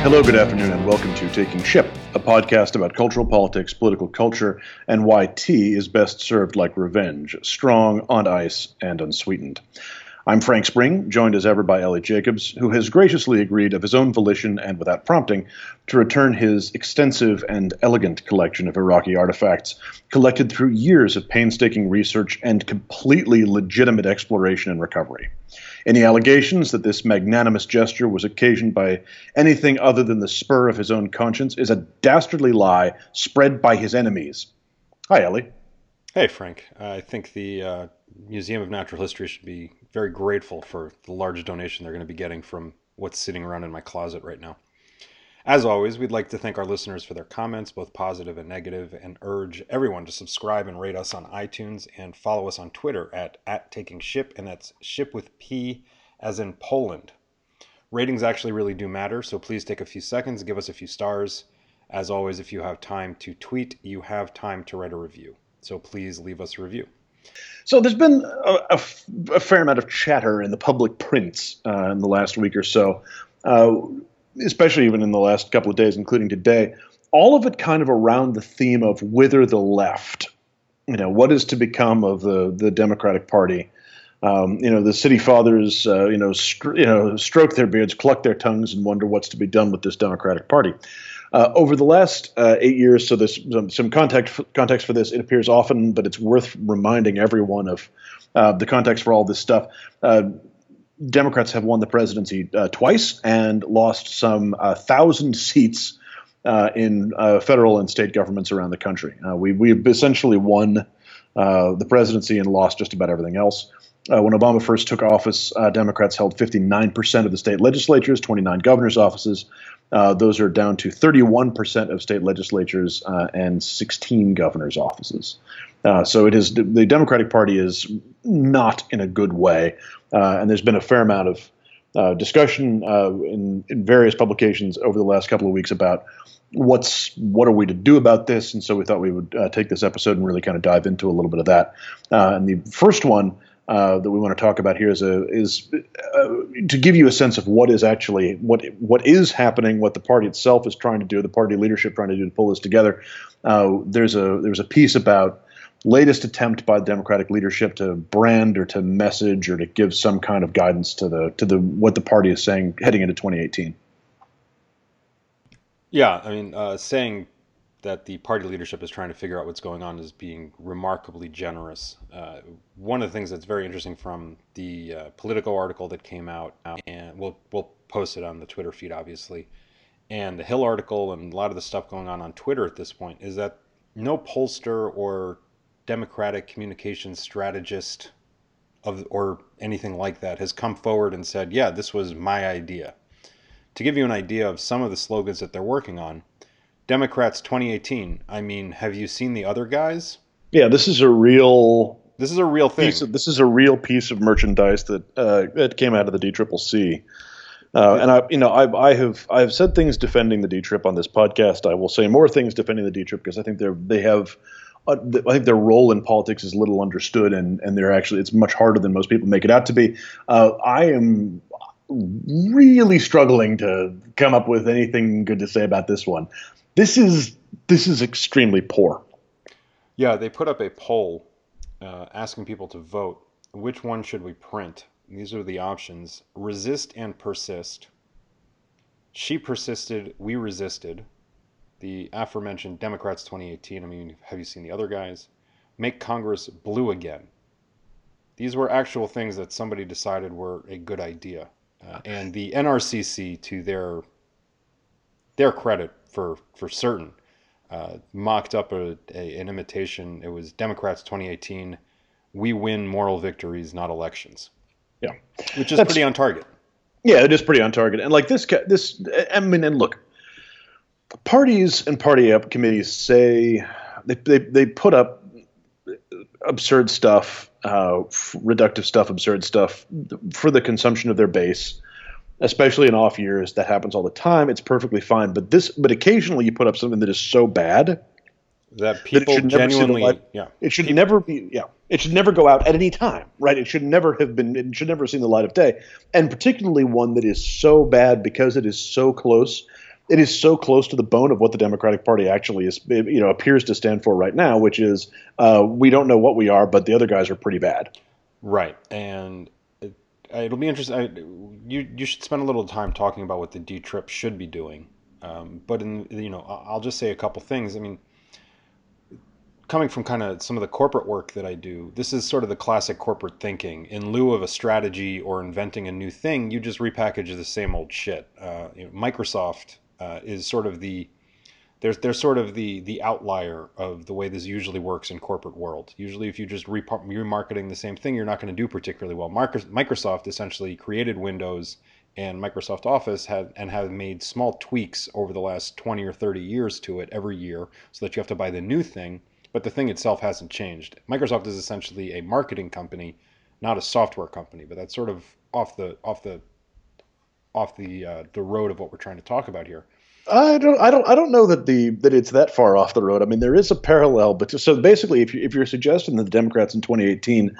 Hello, good afternoon, and welcome to Taking Ship, a podcast about cultural politics, political culture, and why tea is best served like revenge, strong, on ice, and unsweetened. I'm Frank Spring, joined as ever by Ellie Jacobs, who has graciously agreed of his own volition and without prompting to return his extensive and elegant collection of Iraqi artifacts, collected through years of painstaking research and completely legitimate exploration and recovery. Any allegations that this magnanimous gesture was occasioned by anything other than the spur of his own conscience is a dastardly lie spread by his enemies. Hi, Ellie. Hey, Frank. I think the Museum of Natural History should be very grateful for the large donation they're going to be getting from what's sitting around in my closet right now. As always, we'd like to thank our listeners for their comments, both positive and negative, and urge everyone to subscribe and rate us on iTunes and follow us on Twitter at @TakingShip, and that's ship with P as in Poland. Ratings actually really do matter, so please take a few seconds, give us a few stars. As always, if you have time to tweet, you have time to write a review. So please leave us a review. So there's been a fair amount of chatter in the public prints in the last week or so, especially even in the last couple of days, including today, all of it kind of around the theme of whither the left, what is to become of the Democratic Party. The city fathers, stroke their beards, cluck their tongues, and wonder what's to be done with this Democratic Party. Over the last 8 years, so there's some context for this. It appears often, but it's worth reminding everyone of the context for all this stuff. Democrats have won the presidency twice and lost some 1,000 seats in federal and state governments around the country. We've essentially won the presidency and lost just about everything else. When Obama first took office, Democrats held 59% of the state legislatures, 29 governor's offices. Those are down to 31% of state legislatures and 16 governor's offices. So it is the Democratic Party is not in a good way, and there's been a fair amount of discussion in various publications over the last couple of weeks about what are we to do about this. And so we thought we would take this episode and really kind of dive into a little bit of that. And the first one that we want to talk about here is to give you a sense of what is actually what is happening, what the party itself is trying to do, the party leadership trying to do to pull this together. There's a piece about latest attempt by the Democratic leadership to brand or to message or to give some kind of guidance to the what the party is saying heading into 2018. Yeah, I mean, saying that the party leadership is trying to figure out what's going on is being remarkably generous. One of the things that's very interesting from the Politico article that came out, and we'll post it on the Twitter feed, obviously, and the Hill article and a lot of the stuff going on Twitter at this point, is that no pollster or Democratic communications strategist or anything like that has come forward and said, yeah, this was my idea. To give you an idea of some of the slogans that they're working on, Democrats 2018. I mean, have you seen the other guys? Yeah, this is a real thing. This is a real piece of merchandise that came out of the DCCC. And I have said things defending the DTRIP on this podcast. I will say more things defending the DTRIP because I think I think their role in politics is little understood, and they're actually it's much harder than most people make it out to be. I am really struggling to come up with anything good to say about this one. This is extremely poor. Yeah, they put up a poll asking people to vote. Which one should we print? And these are the options. Resist and persist. She persisted, we resisted. The aforementioned Democrats 2018. I mean, have you seen the other guys? Make Congress blue again. These were actual things that somebody decided were a good idea. And the NRCC, to their credit for certain, mocked up an imitation. It was Democrats 2018, we win moral victories, not elections. Yeah. Which is pretty on target. Yeah, it is pretty on target. And like this, I mean, and look, parties and party up committees say they put up absurd stuff, reductive stuff, absurd stuff for the consumption of their base. especially in off years. That happens all the time. It's perfectly fine. But this, but occasionally you put up something that is so bad that people genuinely, it should never be, it should never go out at any time, right? It should never have been, it should never have seen the light of day. And particularly one that is so bad because it is so close. It is so close to the bone of what the Democratic Party actually is, you know, appears to stand for right now, which is we don't know what we are, but the other guys are pretty bad. Right. And it'll be interesting. You should spend a little time talking about what the D-Trip should be doing. But, you know, I'll just say a couple things. I mean, coming from kind of some of the corporate work that I do, this is sort of the classic corporate thinking. In lieu of a strategy or inventing a new thing, you just repackage the same old shit. You know, Microsoft... is sort of the they're sort of the outlier of the way this usually works in corporate world. Usually, if you just remarketing the same thing, you're not going to do particularly well. Microsoft essentially created Windows and Microsoft Office have made small tweaks over the last 20 or 30 years to it every year, so that you have to buy the new thing, but the thing itself hasn't changed. Microsoft is essentially a marketing company, not a software company, but that's sort of off the road of what we're trying to talk about here. I don't know that that it's that far off the road. I mean, there is a parallel, but so basically, if you're suggesting that the Democrats in 2018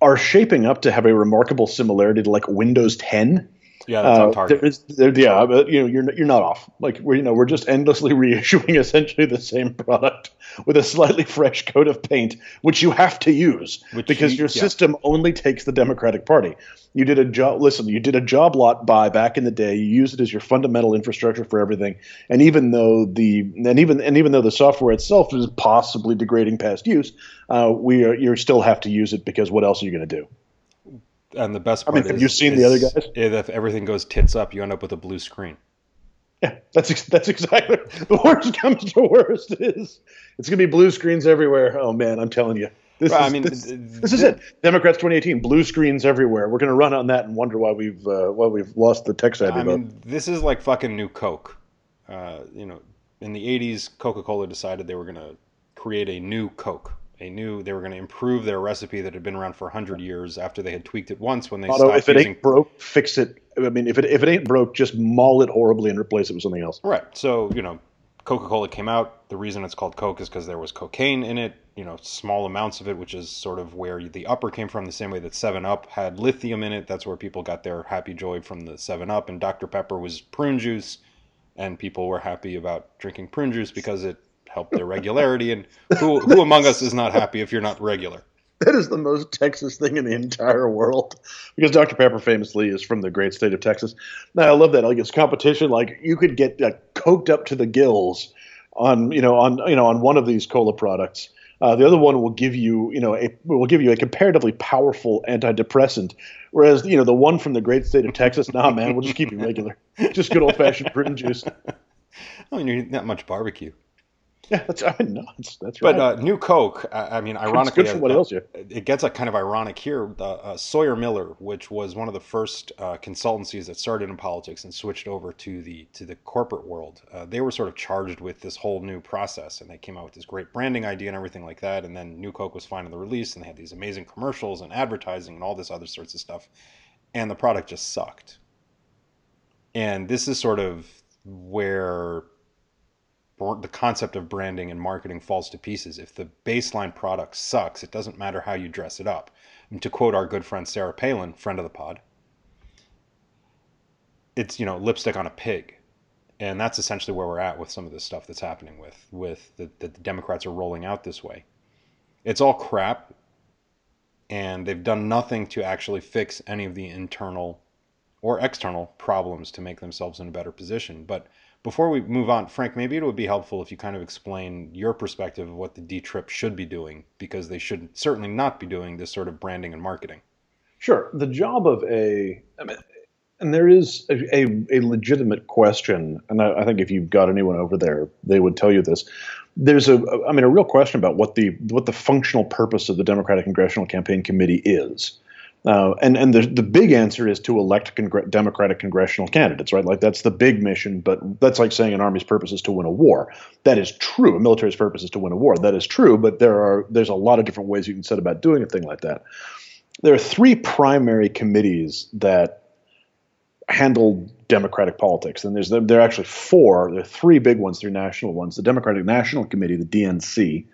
are shaping up to have a remarkable similarity to like Windows 10, yeah, that's on target. But you know, you're not off. Like we're just endlessly reissuing essentially the same product with a slightly fresh coat of paint, which you have to use because your system only takes the Democratic Party. You did a job. Listen, you did a job lot buy back in the day. You used it as your fundamental infrastructure for everything. And even though the software itself is possibly degrading past use, you still have to use it because what else are you going to do? And the best part have you seen the other guys? If everything goes tits up, you end up with a blue screen. Yeah, that's exactly the worst comes to worst is it's going to be blue screens everywhere. Oh man, I'm telling you, this is it. Democrats 2018, blue screens everywhere. We're going to run on that and wonder why we've lost the tech savvy vote. This is like fucking New Coke. You know, in the 80s, Coca-Cola decided they were going to create a new Coke. They were going to improve their recipe that had been around for 100 years after they had tweaked it once when they stopped using... If it ain't broke, fix it. I mean, if it ain't broke, just maul it horribly and replace it with something else. Right. So, you know, Coca-Cola came out. The reason it's called Coke is because there was cocaine in it, you know, small amounts of it, which is sort of where the upper came from, the same way that 7-Up had lithium in it. That's where people got their happy joy from the 7-Up. And Dr. Pepper was prune juice, and people were happy about drinking prune juice because it... help their regularity, and who among us is not happy if you're not regular? That is the most Texas thing in the entire world, because Dr. Pepper famously is from the great state of Texas. Now I love that. Like it's competition. Like you could get coked up to the gills on one of these cola products. The other one will give you a comparatively powerful antidepressant, whereas the one from the great state of Texas, nah man, we'll just keep you regular, just good old fashioned prune juice. I mean, you need that much barbecue. Yeah, that's right. But New Coke, ironically, it gets kind of ironic here. Sawyer Miller, which was one of the first consultancies that started in politics and switched over to the corporate world, they were sort of charged with this whole new process, and they came out with this great branding idea and everything like that. And then New Coke was finally released, and they had these amazing commercials and advertising and all this other sorts of stuff, and the product just sucked. And this is sort of where the concept of branding and marketing falls to pieces. If the baseline product sucks, it doesn't matter how you dress it up. And to quote our good friend Sarah Palin, friend of the pod, it's, lipstick on a pig. And that's essentially where we're at with some of this stuff that's happening that the Democrats are rolling out this way. It's all crap, and they've done nothing to actually fix any of the internal or external problems to make themselves in a better position. But before we move on, Frank, maybe it would be helpful if you kind of explain your perspective of what the D-Trip should be doing, because they should certainly not be doing this sort of branding and marketing. Sure. The job of there is a legitimate question, and I think if you've got anyone over there, they would tell you this. There's a real question about what the functional purpose of the Democratic Congressional Campaign Committee is. And the big answer is to elect Democratic congressional candidates, right? Like that's the big mission, but that's like saying an army's purpose is to win a war. That is true. A military's purpose is to win a war. That is true, but there's a lot of different ways you can set about doing a thing like that. There are three primary committees that handle Democratic politics. And there are actually four. There are three big ones, three national ones: the Democratic National Committee, the DNC,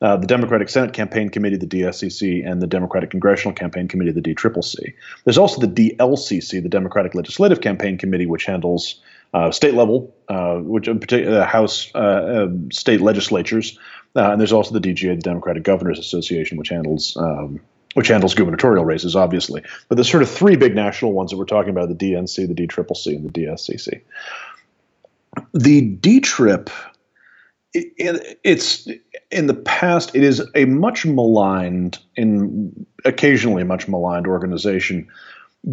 the Democratic Senate Campaign Committee, the DSCC, and the Democratic Congressional Campaign Committee, the DCCC. There's also the DLCC, the Democratic Legislative Campaign Committee, which handles state level, which in particular House state legislatures. And there's also the DGA, the Democratic Governors Association, which handles gubernatorial races, obviously. But there's sort of three big national ones that we're talking about: the DNC, the DCCC, and the DSCC. The DTRIP, it's in the past, it is a much maligned, occasionally much maligned organization,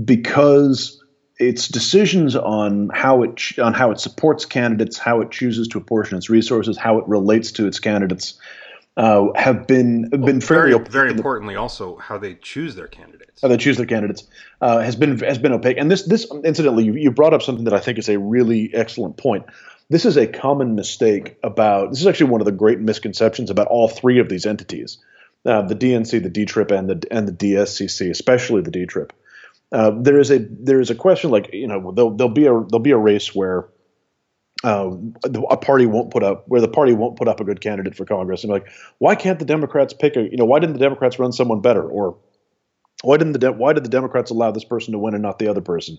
because its decisions on how it supports candidates, how it chooses to apportion its resources, how it relates to its candidates, have been fairly opaque. Very importantly, also how they choose their candidates. How they choose their candidates has been opaque. And this incidentally, you brought up something that I think is a really excellent point. This is a common mistake about. This is actually one of the great misconceptions about all three of these entities: the DNC, the DTRIP, and the DSCC, especially the DTRIP. There is a question like, you know, there'll be a race where the party won't put up a good candidate for Congress, and be like, why can't the Democrats why didn't the Democrats run someone better, or why did the Democrats allow this person to win and not the other person,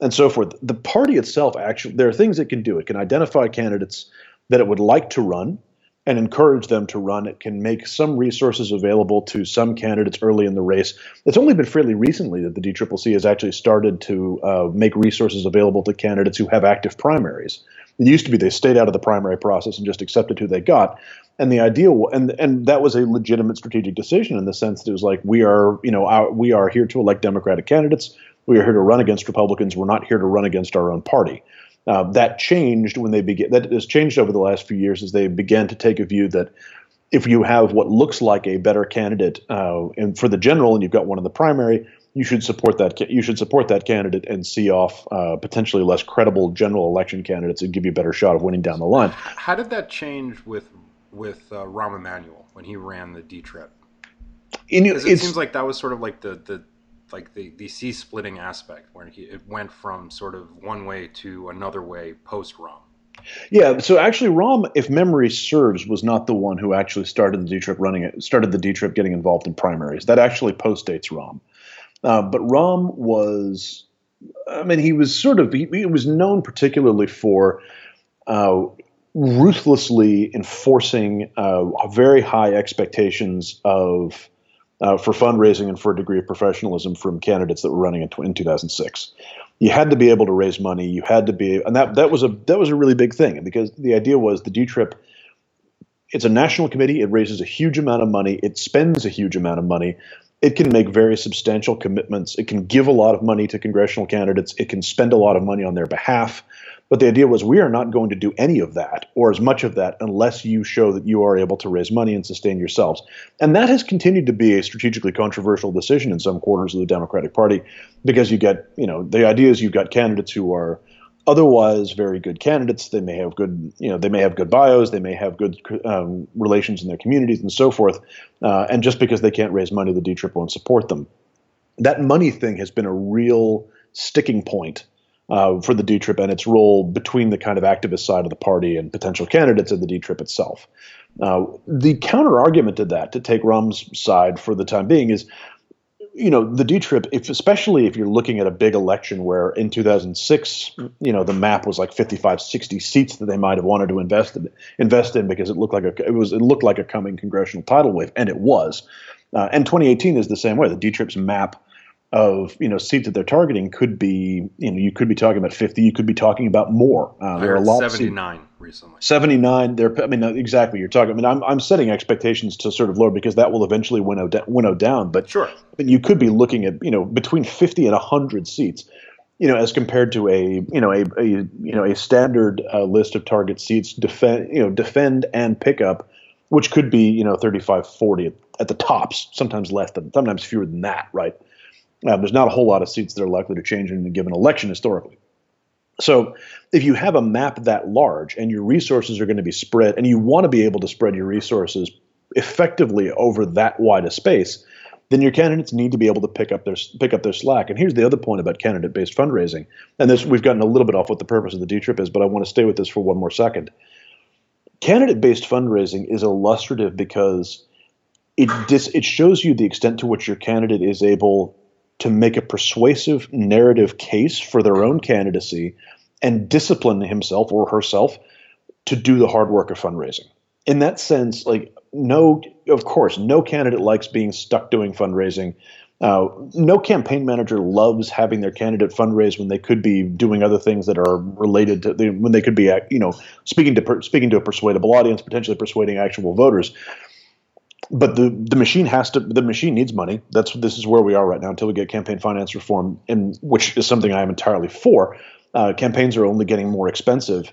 and so forth. The party itself, actually, there are things it can do. It can identify candidates that it would like to run and encourage them to run. It can make some resources available to some candidates early in the race. It's only been fairly recently that the DCCC has actually started to make resources available to candidates who have active primaries. It used to be they stayed out of the primary process and just accepted who they got. And the idea, and that was a legitimate strategic decision in the sense that it was like, we are here to elect Democratic candidates. We are here to run against Republicans. We're not here to run against our own party. That has changed over the last few years as they began to take a view that if you have what looks like a better candidate and for the general, and you've got one in the primary, you should support that. You should support that candidate and see off potentially less credible general election candidates and give you a better shot of winning down the line. How did that change with Rahm Emanuel when he ran the DTRIP? It seems like that was sort of like the C-splitting aspect, where it went from sort of one way to another way post-Rahm. Yeah, so actually Rahm, if memory serves, was not the one who actually started the DTRIP getting involved in primaries. That actually postdates Rahm. But Rahm was, I mean, he was sort of, he was known particularly for ruthlessly enforcing very high expectations of for fundraising and for a degree of professionalism from candidates that were running in 2006. You had to be able to raise money. You had to be, and that was a really big thing, because the idea was the DTRIP, it's a national committee. It raises a huge amount of money. It spends a huge amount of money. It can make very substantial commitments. It can give a lot of money to congressional candidates. It can spend a lot of money on their behalf. But the idea was, we are not going to do any of that, or as much of that, unless you show that you are able to raise money and sustain yourselves. And that has continued to be a strategically controversial decision in some quarters of the Democratic Party, because you get, you know, the idea is you've got candidates who are otherwise very good candidates. They may have good, you know, they may have good bios, they may have good relations in their communities and so forth. And just because they can't raise money, the DTRIP won't support them. That money thing has been a real sticking point for the DTRIP and its role between the kind of activist side of the party and potential candidates of the DTRIP itself. The counter argument to that, to take Rahm's side for the time being, is, you know, the DTRIP, especially if you're looking at a big election where in 2006, you know, the map was like 55, 60 seats that they might have wanted to invest in because it looked like a coming congressional tidal wave, and it was. And 2018 is the same way. The DTRIP's map of, you know, seats that they're targeting could be, you know, you could be talking about 50, you could be talking about more. There are a lot of 79 recently. 79. I mean, exactly. You're talking. I mean, I'm setting expectations to sort of lower, because that will eventually winnow down. But sure, but you could be looking at, you know, between 50 and 100 seats, you know, as compared to a standard list of target seats, defend and pick up, which could be, you know, 35, 40 at the tops, sometimes less than, sometimes fewer than that, right? There's not a whole lot of seats that are likely to change in a given election historically. So if you have a map that large and your resources are going to be spread, and you want to be able to spread your resources effectively over that wide a space, then your candidates need to be able to pick up their slack. And here's the other point about candidate-based fundraising. And this, we've gotten a little bit off what the purpose of the D-Trip is, but I want to stay with this for one more second. Candidate-based fundraising is illustrative because it shows you the extent to which your candidate is able to make a persuasive narrative case for their own candidacy and discipline himself or herself to do the hard work of fundraising. In that sense, no candidate likes being stuck doing fundraising. No campaign manager loves having their candidate fundraise when they could be doing other things that are related to when they could be, speaking to a persuadable audience, potentially persuading actual voters. But the machine needs money. This is where we are right now until we get campaign finance reform, and which is something I am entirely for. Campaigns are only getting more expensive.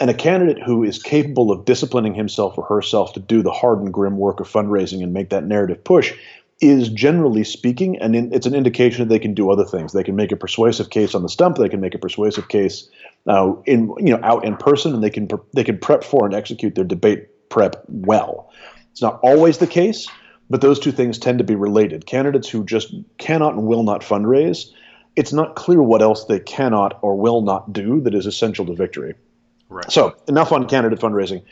And a candidate who is capable of disciplining himself or herself to do the hard and grim work of fundraising and make that narrative push is, generally speaking, it's an indication that they can do other things. They can make a persuasive case on the stump. They can make a persuasive case out in person, and they can prep for and execute their debate prep well. It's not always the case, but those two things tend to be related. Candidates who just cannot and will not fundraise, it's not clear what else they cannot or will not do that is essential to victory. Right. So enough on candidate fundraising.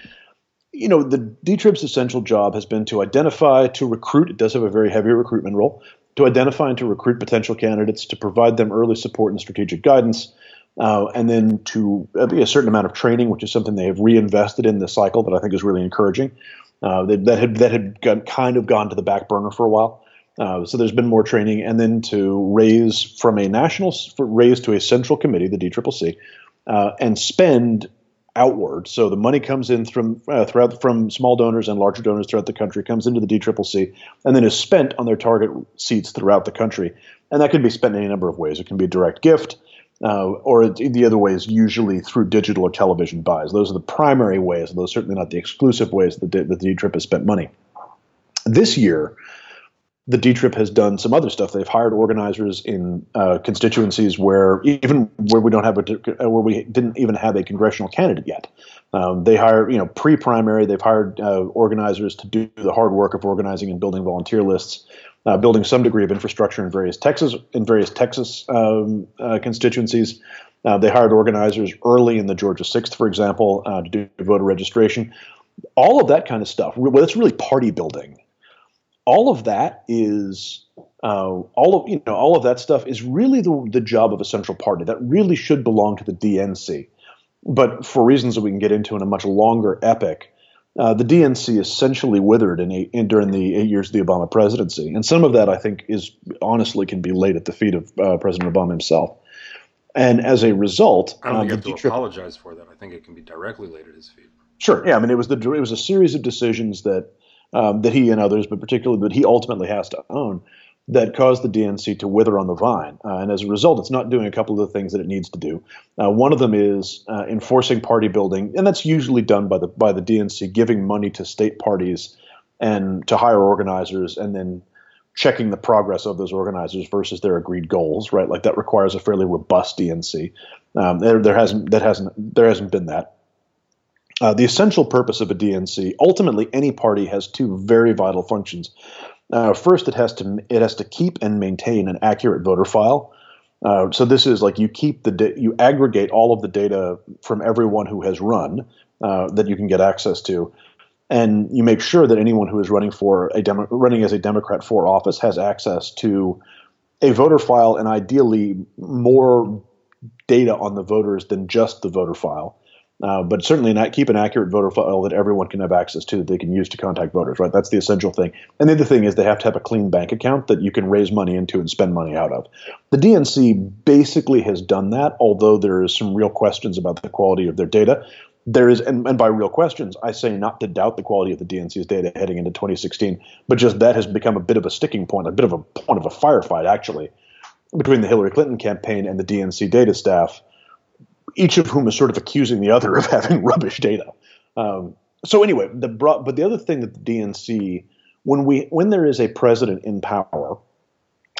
The D-Trip's essential job has been to identify, to recruit. It does have a very heavy recruitment role, to identify and to recruit potential candidates, to provide them early support and strategic guidance, and then to be a certain amount of training, which is something they have reinvested in this cycle that I think is really encouraging. That had kind of gone to the back burner for a while. So there's been more training, and then to raise to a central committee, the DCCC, and spend outward. So the money comes in from small donors and larger donors throughout the country, comes into the DCCC, and then is spent on their target seats throughout the country. And that can be spent in any number of ways. It can be a direct gift, or the other way is usually through digital or television buys. Those are the primary ways, although certainly not the exclusive ways that the D-Trip has spent money. This year, the D-Trip has done some other stuff. They've hired organizers in constituencies where we didn't even have a congressional candidate yet. Pre-primary, they've hired organizers to do the hard work of organizing and building volunteer lists. Building some degree of infrastructure in various Texas constituencies. They hired organizers early in the Georgia 6th, for example, to do voter registration. All of that kind of stuff. Well, it's really party building. All of that is all of that stuff is really the job of a central party. That really should belong to the DNC. But for reasons that we can get into in a much longer epic, the DNC essentially withered during the 8 years of the Obama presidency. And some of that, I think, is honestly can be laid at the feet of President Obama himself. And as a result... I don't think you have to apologize for that. I think it can be directly laid at his feet. Sure. Yeah, I mean, it was a series of decisions that he and others, but particularly that he ultimately has to own, that caused the DNC to wither on the vine. And as a result, it's not doing a couple of the things that it needs to do. One of them is enforcing party building, and that's usually done by the DNC giving money to state parties and to hire organizers and then checking the progress of those organizers versus their agreed goals, right? Like that requires a fairly robust DNC. There hasn't been that. The essential purpose of a DNC, ultimately any party has two very vital functions. First, it has to keep and maintain an accurate voter file. So this is like you aggregate all of the data from everyone who has run that you can get access to, and you make sure that anyone who is running as a Democrat for office has access to a voter file and ideally more data on the voters than just the voter file. But certainly not keep an accurate voter file that everyone can have access to that they can use to contact voters, right? That's the essential thing. And the other thing is they have to have a clean bank account that you can raise money into and spend money out of. The DNC basically has done that, although there is some real questions about the quality of their data. There is, and by real questions, I say not to doubt the quality of the DNC's data heading into 2016, but just that has become a bit of a sticking point, a bit of a point of a firefight, actually, between the Hillary Clinton campaign and the DNC data staff, each of whom is sort of accusing the other of having rubbish data. So anyway, the other thing that the DNC, when there is a president in power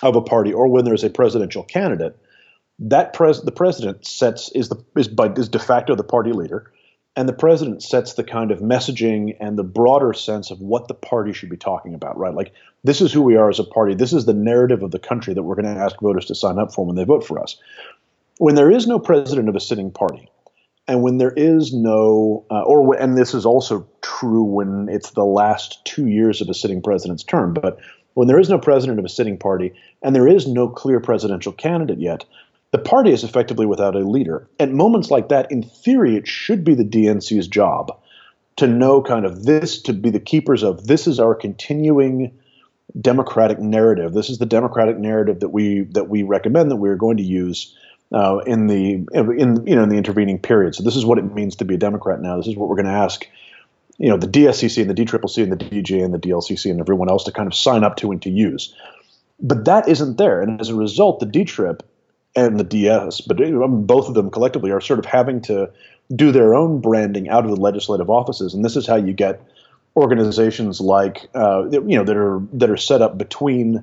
of a party, or when there is a presidential candidate, that the president is de facto the party leader, And the president sets the kind of messaging and the broader sense of what the party should be talking about, right? Like, this is who we are as a party. This is the narrative of the country that we're going to ask voters to sign up for when they vote for us. When there is no president of a sitting party, and when there is no and this is also true when it's the last 2 years of a sitting president's term, but when there is no president of a sitting party and there is no clear presidential candidate yet, the party is effectively without a leader. At moments like that, in theory, it should be the DNC's job to know kind of this, to be the keepers of this is our continuing democratic narrative. This is the democratic narrative that we recommend, that we're going to use in the intervening period. So this is what it means to be a Democrat now. This is what we're going to ask, you know, the DSCC and the DCCC and the DGA and the DLCC and everyone else to kind of sign up to and to use. But that isn't there, and as a result, the DTRIP and the DS, but both of them collectively are sort of having to do their own branding out of the legislative offices, and this is how you get organizations like that are set up between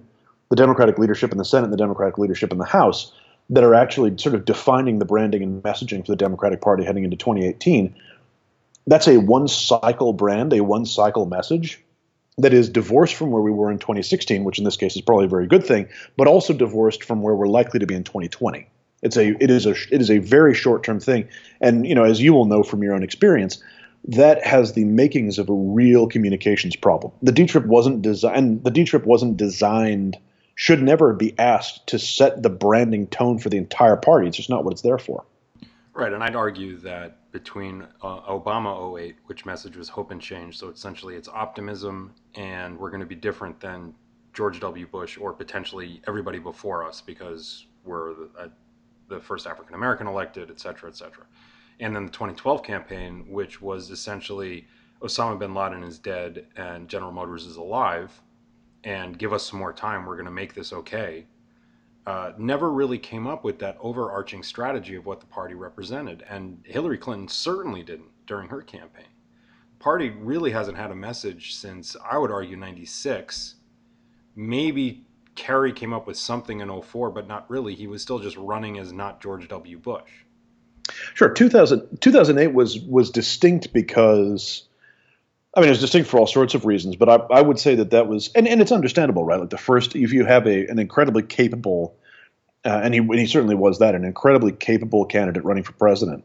the Democratic leadership in the Senate and the Democratic leadership in the House that are actually sort of defining the branding and messaging for the Democratic Party heading into 2018. That's a one-cycle brand, a one-cycle message that is divorced from where we were in 2016, which in this case is probably a very good thing, but also divorced from where we're likely to be in 2020. It is a very short-term thing, and as you will know from your own experience, that has the makings of a real communications problem. The DTRIP wasn't designed. The DTRIP wasn't designed. Should never be asked to set the branding tone for the entire party. It's just not what it's there for. Right, and I'd argue that between Obama 08, which message was hope and change, so essentially it's optimism and we're going to be different than George W. Bush or potentially everybody before us because we're the first African-American elected, et cetera, et cetera. And then the 2012 campaign, which was essentially Osama bin Laden is dead and General Motors is alive and give us some more time, we're going to make this okay. Never really came up with that overarching strategy of what the party represented. And Hillary Clinton certainly didn't during her campaign. The party really hasn't had a message since, I would argue, 96. Maybe Kerry came up with something in 04, but not really. He was still just running as not George W. Bush. Sure. 2008 was distinct because, I mean, it was distinct for all sorts of reasons, but I would say that was, and it's understandable, right? Like the first, if you have an incredibly capable, and he certainly was that, an incredibly capable candidate running for president,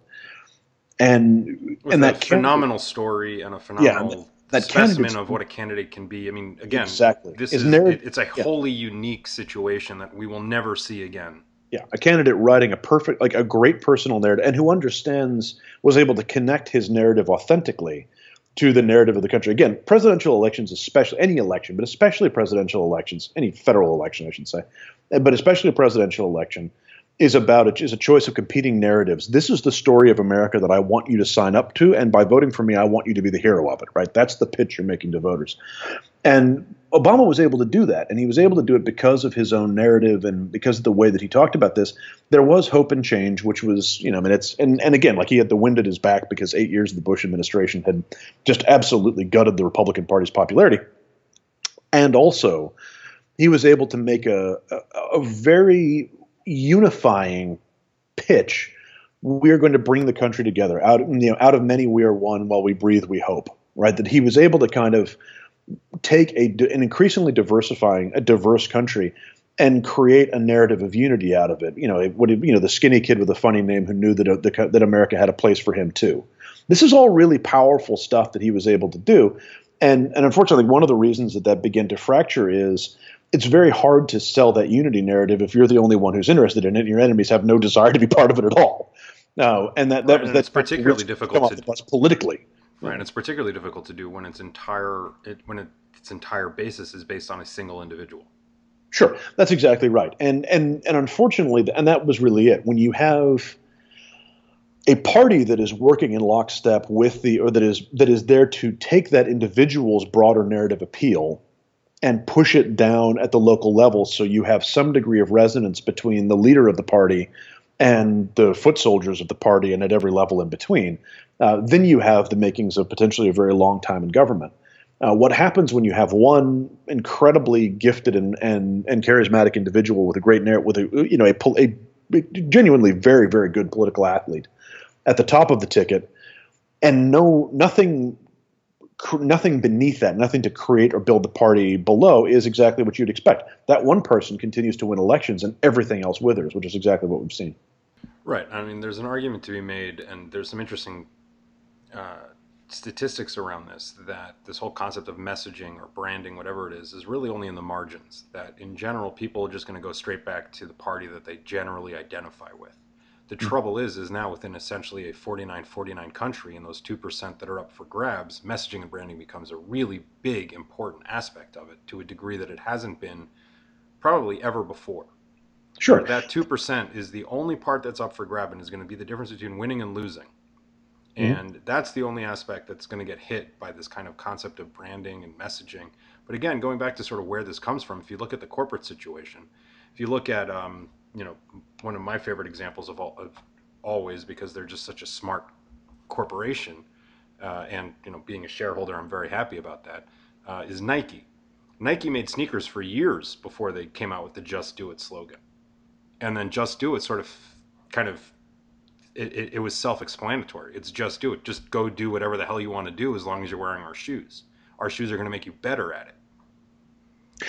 and that phenomenal story and a phenomenal specimen of what a candidate can be. I mean, again, exactly, it's a wholly unique situation that we will never see again. Yeah, a candidate writing a great personal narrative, and who was able to connect his narrative authentically to the narrative of the country. Again, presidential elections, especially any election, but especially presidential elections, any federal election, I should say, but especially a presidential election, is a choice of competing narratives. This is the story of America that I want you to sign up to, and by voting for me, I want you to be the hero of it, right? That's the pitch you're making to voters. And Obama was able to do that, and he was able to do it because of his own narrative and because of the way that he talked about this. There was hope and change, which was, and again, like he had the wind at his back because 8 years of the Bush administration had just absolutely gutted the Republican Party's popularity. And also, he was able to make a very unifying pitch. We're going to bring the country together. Out of many, we are one. While we breathe, we hope. Right? That he was able to kind of take an increasingly diverse country and create a narrative of unity out of it. The skinny kid with a funny name who knew that America had a place for him too. This is all really powerful stuff that he was able to do. And unfortunately, one of the reasons that began to fracture is it's very hard to sell that unity narrative if you're the only one who's interested in it and your enemies have no desire to be part of it at all. No, and that's particularly difficult to do politically. Right, and it's particularly difficult to do when its entire basis is based on a single individual. Sure, that's exactly right, and unfortunately, and that was really it. When you have a party that is working in lockstep with that is there to take that individual's broader narrative appeal and push it down at the local level, so you have some degree of resonance between the leader of the party and the foot soldiers of the party and at every level in between, then you have the makings of potentially a very long time in government. What happens when you have one incredibly gifted and charismatic individual with a great narrative, with a genuinely very, very good political athlete at the top of the ticket, and nothing beneath that, nothing to create or build the party below, is exactly what you'd expect. That one person continues to win elections and everything else withers, which is exactly what we've seen. Right. I mean, there's an argument to be made, and there's some interesting statistics around this, that this whole concept of messaging or branding, whatever it is really only in the margins, that in general, people are just going to go straight back to the party that they generally identify with. The trouble is now within essentially a 49-49 country, and those 2% that are up for grabs, messaging and branding becomes a really big, important aspect of it, to a degree that it hasn't been probably ever before. Sure. But that 2% is the only part that's up for grab and is going to be the difference between winning and losing. Mm-hmm. And that's the only aspect that's going to get hit by this kind of concept of branding and messaging. But again, going back to sort of where this comes from, if you look at the corporate situation, if you look at... you know, one of my favorite examples of always, because they're just such a smart corporation, and, you know, being a shareholder, I'm very happy about that, is Nike. Nike made sneakers for years before they came out with the Just Do It slogan. And then Just Do It sort of kind of, it was self-explanatory. It's Just Do It. Just go do whatever the hell you want to do as long as you're wearing our shoes. Our shoes are going to make you better at it.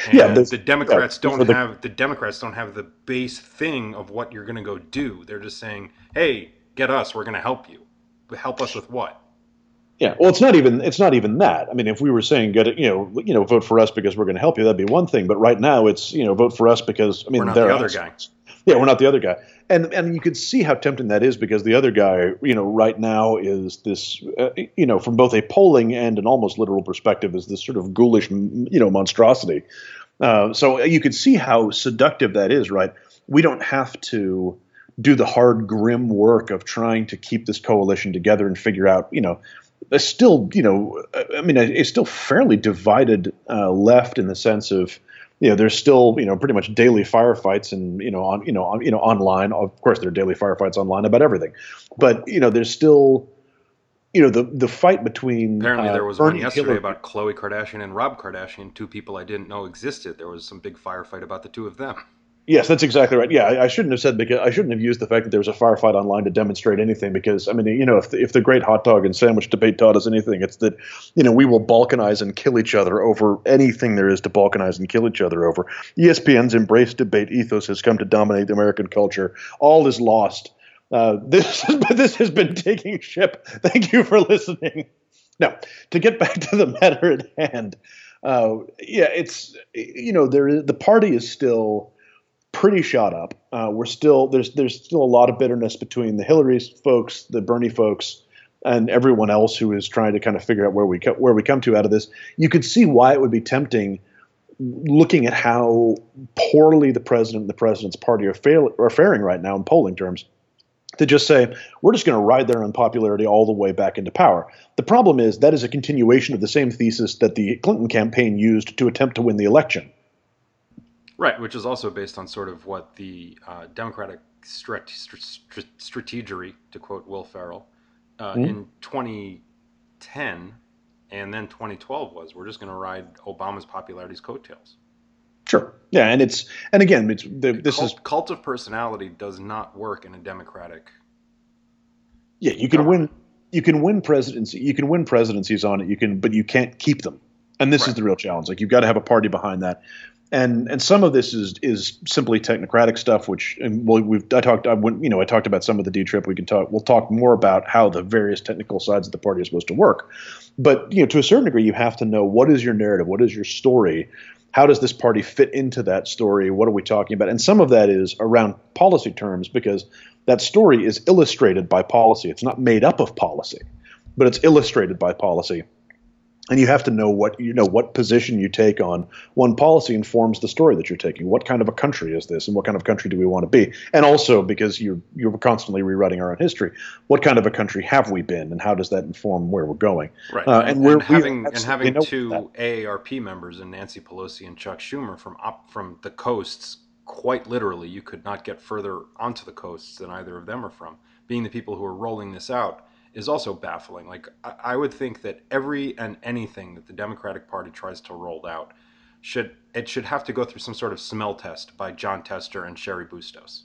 And yeah, the Democrats don't have the base thing of what you're going to go do. They're just saying, "Hey, get us. We're going to help you. Help us with what?" Yeah. Well, it's not even that. I mean, if we were saying, "Get it," you know, vote for us because we're going to help you, that'd be one thing. But right now, it's, you know, vote for us because, I mean, we're not the other guy. Yeah, we're not the other guy. And you can see how tempting that is, because the other guy, you know, right now is this, you know, from both a polling and an almost literal perspective, is this sort of ghoulish, you know, monstrosity. So you can see how seductive that is, right? We don't have to do the hard, grim work of trying to keep this coalition together and figure out, you know, a still, you know, I mean, a still fairly divided left, in the sense of, you know, there's still, you know, pretty much daily firefights, and, you know, online. Of course, there are daily firefights online about everything, but, you know, there's still, you know, the fight between. Apparently, there was Bernie one yesterday Hillary. About Khloe Kardashian and Rob Kardashian, two people I didn't know existed. There was some big firefight about the two of them. Yes, that's exactly right. Yeah, I shouldn't have said, because I shouldn't have used the fact that there was a firefight online to demonstrate anything, because, I mean, you know, if the great hot dog and sandwich debate taught us anything, it's that, you know, we will balkanize and kill each other over anything there is to balkanize and kill each other over. ESPN's embrace debate ethos has come to dominate the American culture. All is lost. This has been Taking Ship. Thank you for listening. Now, to get back to the matter at hand, yeah, it's, you know, the party is still pretty shot up. We're still, there's still a lot of bitterness between the Hillary folks, the Bernie folks, and everyone else who is trying to kind of figure out where we come to out of this. You could see why it would be tempting, looking at how poorly the president and the president's party are faring right now in polling terms, to just say, we're just going to ride their unpopularity all the way back into power. The problem is that is a continuation of the same thesis that the Clinton campaign used to attempt to win the election. Right, which is also based on sort of what the Democratic strategery, to quote Will Ferrell, in 2010 and then 2012 was, we're just going to ride Obama's popularity's coattails. Sure. Yeah, and it's, and again, it's cult of personality does not work in a Democratic. Yeah, you can government. Win. You can win presidency. You can win presidencies on it. You can, but you can't keep them. And this is the real challenge. Like, you've got to have a party behind that. And some of this is simply technocratic stuff, which, and I talked about some of the D-Trip. We'll talk more about how the various technical sides of the party are supposed to work. But, you know, to a certain degree, you have to know, what is your narrative, what is your story, how does this party fit into that story, what are we talking about? And some of that is around policy terms, because that story is illustrated by policy. It's not made up of policy, but it's illustrated by policy. And you have to know what position you take on one policy informs the story that you're taking. What kind of a country is this, and what kind of country do we want to be? And also, because you're constantly rewriting our own history, what kind of a country have we been, and how does that inform where we're going? Right. And having two AARP members in Nancy Pelosi and Chuck Schumer from the coasts, quite literally, you could not get further onto the coasts than either of them are from. Being the people who are rolling this out is also baffling. Like, I would think that every and anything that the Democratic Party tries to roll out should have to go through some sort of smell test by Jon Tester and Cheri Bustos.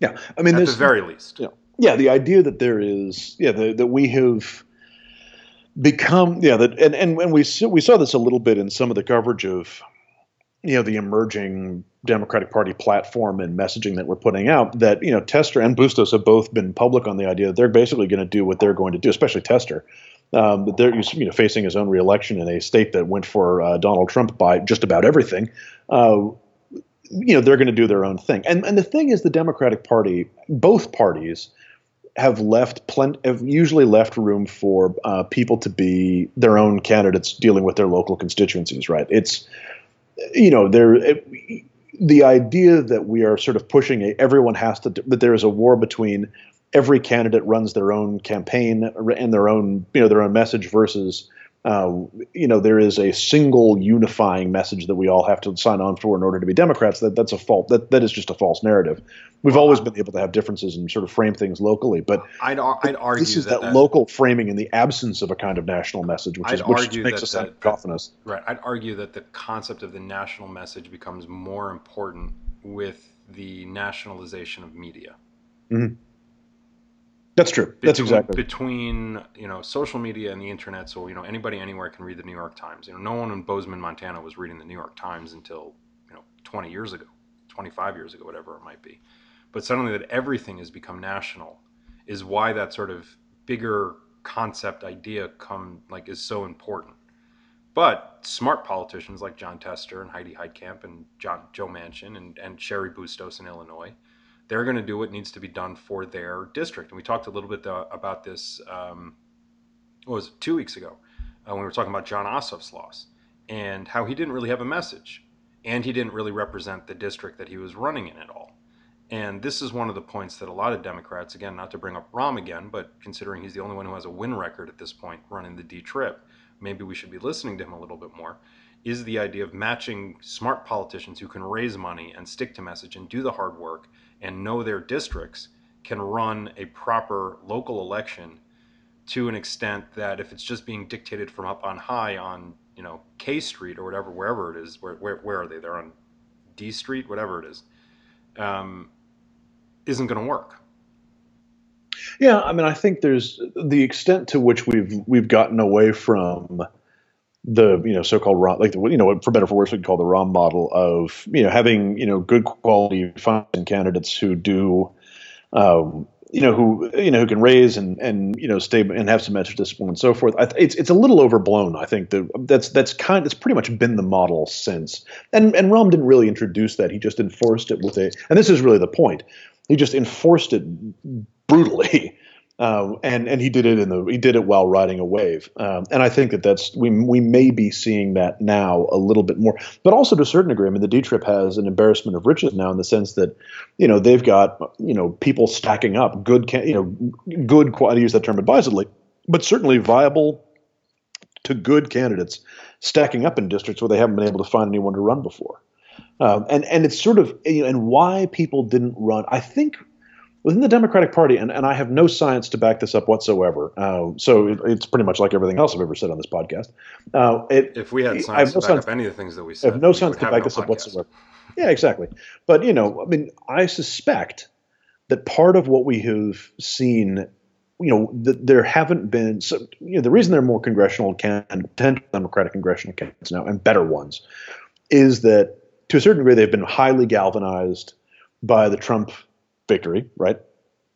Yeah, I mean, at the very least. Yeah, the idea that there is that we have become, yeah, that, and we saw this a little bit in some of the coverage of, you know, the emerging Democratic Party platform and messaging that we're putting out, that, you know, Tester and Bustos have both been public on the idea that they're basically going to do what they're going to do, especially Tester, that they're, you know, facing his own reelection in a state that went for Donald Trump by just about everything. You know, they're going to do their own thing. And the thing is, the Democratic Party, both parties, have usually left room for people to be their own candidates dealing with their local constituencies, right? It's, you know, the idea that we are sort of pushing that there is a war between every candidate runs their own campaign and their own, you know, their own message versus, you know, there is a single unifying message that we all have to sign on for in order to be Democrats. That's a fault. That is just a false narrative. We've always been able to have differences and sort of frame things locally, but I'd argue this is that local framing in the absence of a kind of national message, which makes us cacophonous. Right. I'd argue that the concept of the national message becomes more important with the nationalization of media. Mm-hmm. That's true. Between, you know, social media and the internet. So, you know, anybody anywhere can read the New York Times. You know, no one in Bozeman, Montana was reading the New York Times until, you know, 20 years ago, 25 years ago, whatever it might be. But suddenly that everything has become national is why that sort of bigger concept idea is so important. But smart politicians like Jon Tester and Heidi Heitkamp and Joe Manchin and Cheri Bustos in Illinois, they're going to do what needs to be done for their district. And we talked a little bit about this, 2 weeks ago, when we were talking about John Ossoff's loss and how he didn't really have a message and he didn't really represent the district that he was running in at all. And this is one of the points that a lot of Democrats, again, not to bring up Rahm again, but considering he's the only one who has a win record at this point running the D-Trip, maybe we should be listening to him a little bit more, is the idea of matching smart politicians who can raise money and stick to message and do the hard work and know their districts can run a proper local election to an extent that if it's just being dictated from up on high on, you know, K Street or whatever, wherever it is, where are they? They're on D Street, whatever it is, isn't going to work. Yeah, I mean, I think there's the extent to which we've gotten away from the, you know, so-called Rahm, like, the, you know, for better or for worse, we can call the Rahm model of, you know, having, you know, good quality funding candidates who do, who can raise and you know, stay and have some message discipline and so forth. It's a little overblown. I think that's pretty much been the model since. And Rahm didn't really introduce that. He just enforced it with and this is really the point. He just enforced it brutally. And he did it while riding a wave, and I think we may be seeing that now a little bit more, but also to a certain degree. I mean, the D-Trip has an embarrassment of riches now in the sense that, you know, they've got, you know, people stacking up good quality, use that term advisedly, but certainly viable to good candidates stacking up in districts where they haven't been able to find anyone to run before, and it's sort of, you know, and why people didn't run, I think. Within the Democratic Party, and I have no science to back this up whatsoever, so it's pretty much like everything else I've ever said on this podcast. If we had science to back up any of the things that we said, I have no science to back this up whatsoever. Yeah, exactly. But, you know, I mean, I suspect that part of what we have seen, you know, there haven't been, so, you know, the reason there are more congressional potential Democratic congressional candidates now, and better ones, is that to a certain degree they've been highly galvanized by the Trump victory, right?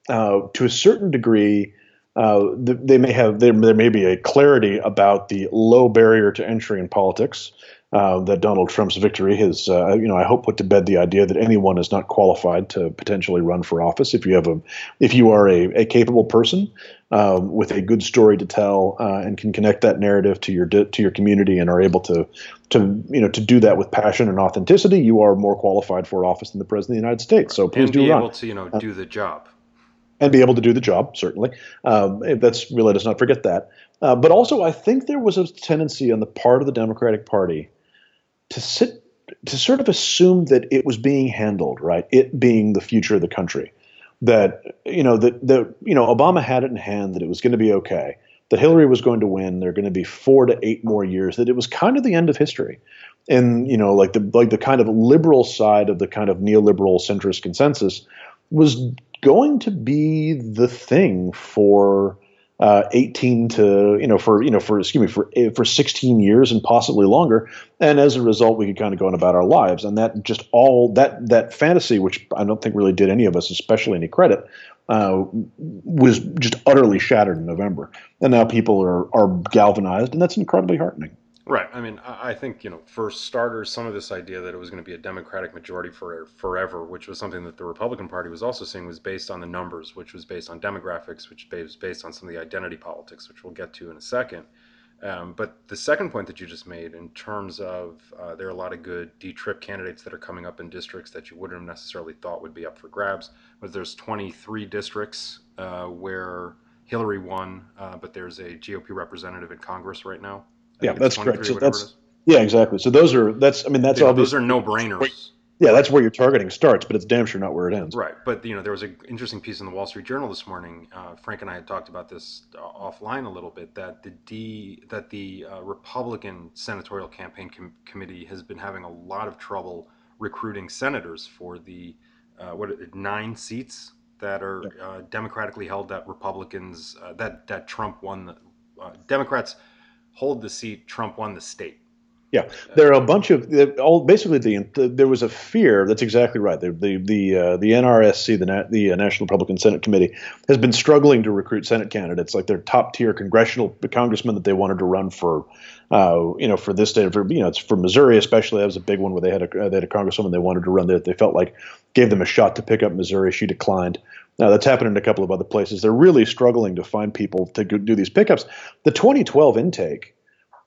To a certain degree, there may be a clarity about the low barrier to entry in politics that Donald Trump's victory has, you know, I hope put to bed the idea that anyone is not qualified to potentially run for office if you are a capable person with a good story to tell and can connect that narrative to your community and are able to do that with passion and authenticity. You are more qualified for office than the president of the United States. Right. So please do run. And be able to, you know, do the job. And be able to do the job, certainly. Let us not forget that. But also, I think there was a tendency on the part of the Democratic Party to sort of assume that it was being handled, right? It being the future of the country, that Obama had it in hand, that it was going to be okay, that Hillary was going to win. There are going to be 4 to 8 more years. That it was kind of the end of history. And, you know, like the kind of liberal side of the kind of neoliberal centrist consensus was going to be the thing for for 16 years and possibly longer. And as a result, we could kind of go on about our lives. And that just all that fantasy, which I don't think really did any of us, especially any credit, was just utterly shattered in November. And now people are galvanized, and that's incredibly heartening. Right. I mean, I think, for starters, some of this idea that it was going to be a Democratic majority forever, which was something that the Republican Party was also seeing, was based on the numbers, which was based on demographics, which was based on some of the identity politics, which we'll get to in a second. But the second point that you just made, in terms of there are a lot of good D-TRIP candidates that are coming up in districts that you wouldn't have necessarily thought would be up for grabs, but there's 23 districts where Hillary won, but there's a GOP representative in Congress right now. Yeah, that's correct. So exactly. So those are no-brainers. Yeah, that's where your targeting starts, but it's damn sure not where it ends. Right. But, there was an interesting piece in the Wall Street Journal this morning. Frank and I had talked about this offline a little bit, that the Republican Senatorial Campaign Committee has been having a lot of trouble recruiting senators for the 9 seats that are democratically held, that Republicans that Trump won. Democrats hold the seat, Trump won the state. Yeah, there are a bunch of there was a fear. That's exactly right. The NRSC, the National Republican Senate Committee, has been struggling to recruit Senate candidates, like their top tier congressmen that they wanted to run for, for this state, it's for Missouri especially. That was a big one where they had a congresswoman they wanted to run that they felt like gave them a shot to pick up Missouri. She declined. Now, that's happened in a couple of other places. They're really struggling to find people to do these pickups. The 2012 intake.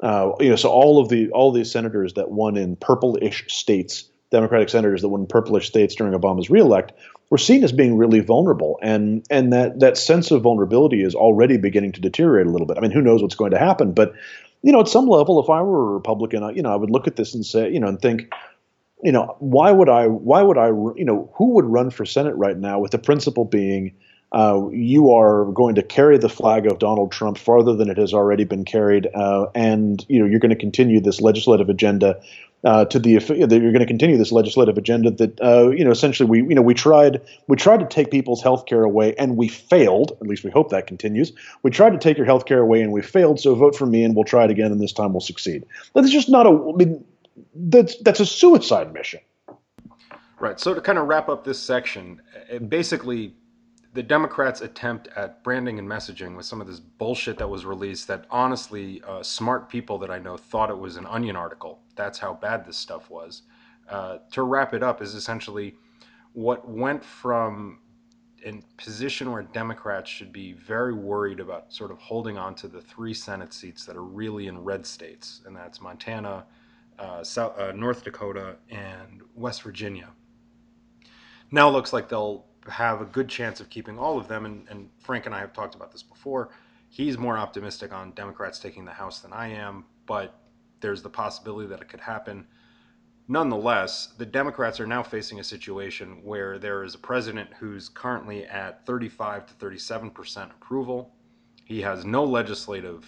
So all these senators that won in purplish states, Democratic senators that won in purplish states during Obama's reelect, were seen as being really vulnerable, and that sense of vulnerability is already beginning to deteriorate a little bit. I mean, who knows what's going to happen? But at some level, if I were a Republican, I would look at this and say, and think, who would run for Senate right now with the principle being, you are going to carry the flag of Donald Trump farther than it has already been carried, you're going to continue this legislative agenda that essentially we tried to take people's health care away and we failed. At least we hope that continues. We tried to take your health care away and we failed. So vote for me and we'll try it again, and this time we'll succeed. That's just not that's a suicide mission. Right. So to kind of wrap up this section, basically, the Democrats' attempt at branding and messaging with some of this bullshit that was released that honestly smart people that I know thought it was an Onion article. That's how bad this stuff was. To wrap it up is essentially what went from a position where Democrats should be very worried about sort of holding on to the 3 Senate seats that are really in red states, and that's Montana, North Dakota, and West Virginia. Now looks like they'll have a good chance of keeping all of them, and Frank and I have talked about this before. He's more optimistic on Democrats taking the House than I am, but there's the possibility that it could happen. Nonetheless, the Democrats are now facing a situation where there is a president who's currently at 35% to 37% approval. He has no legislative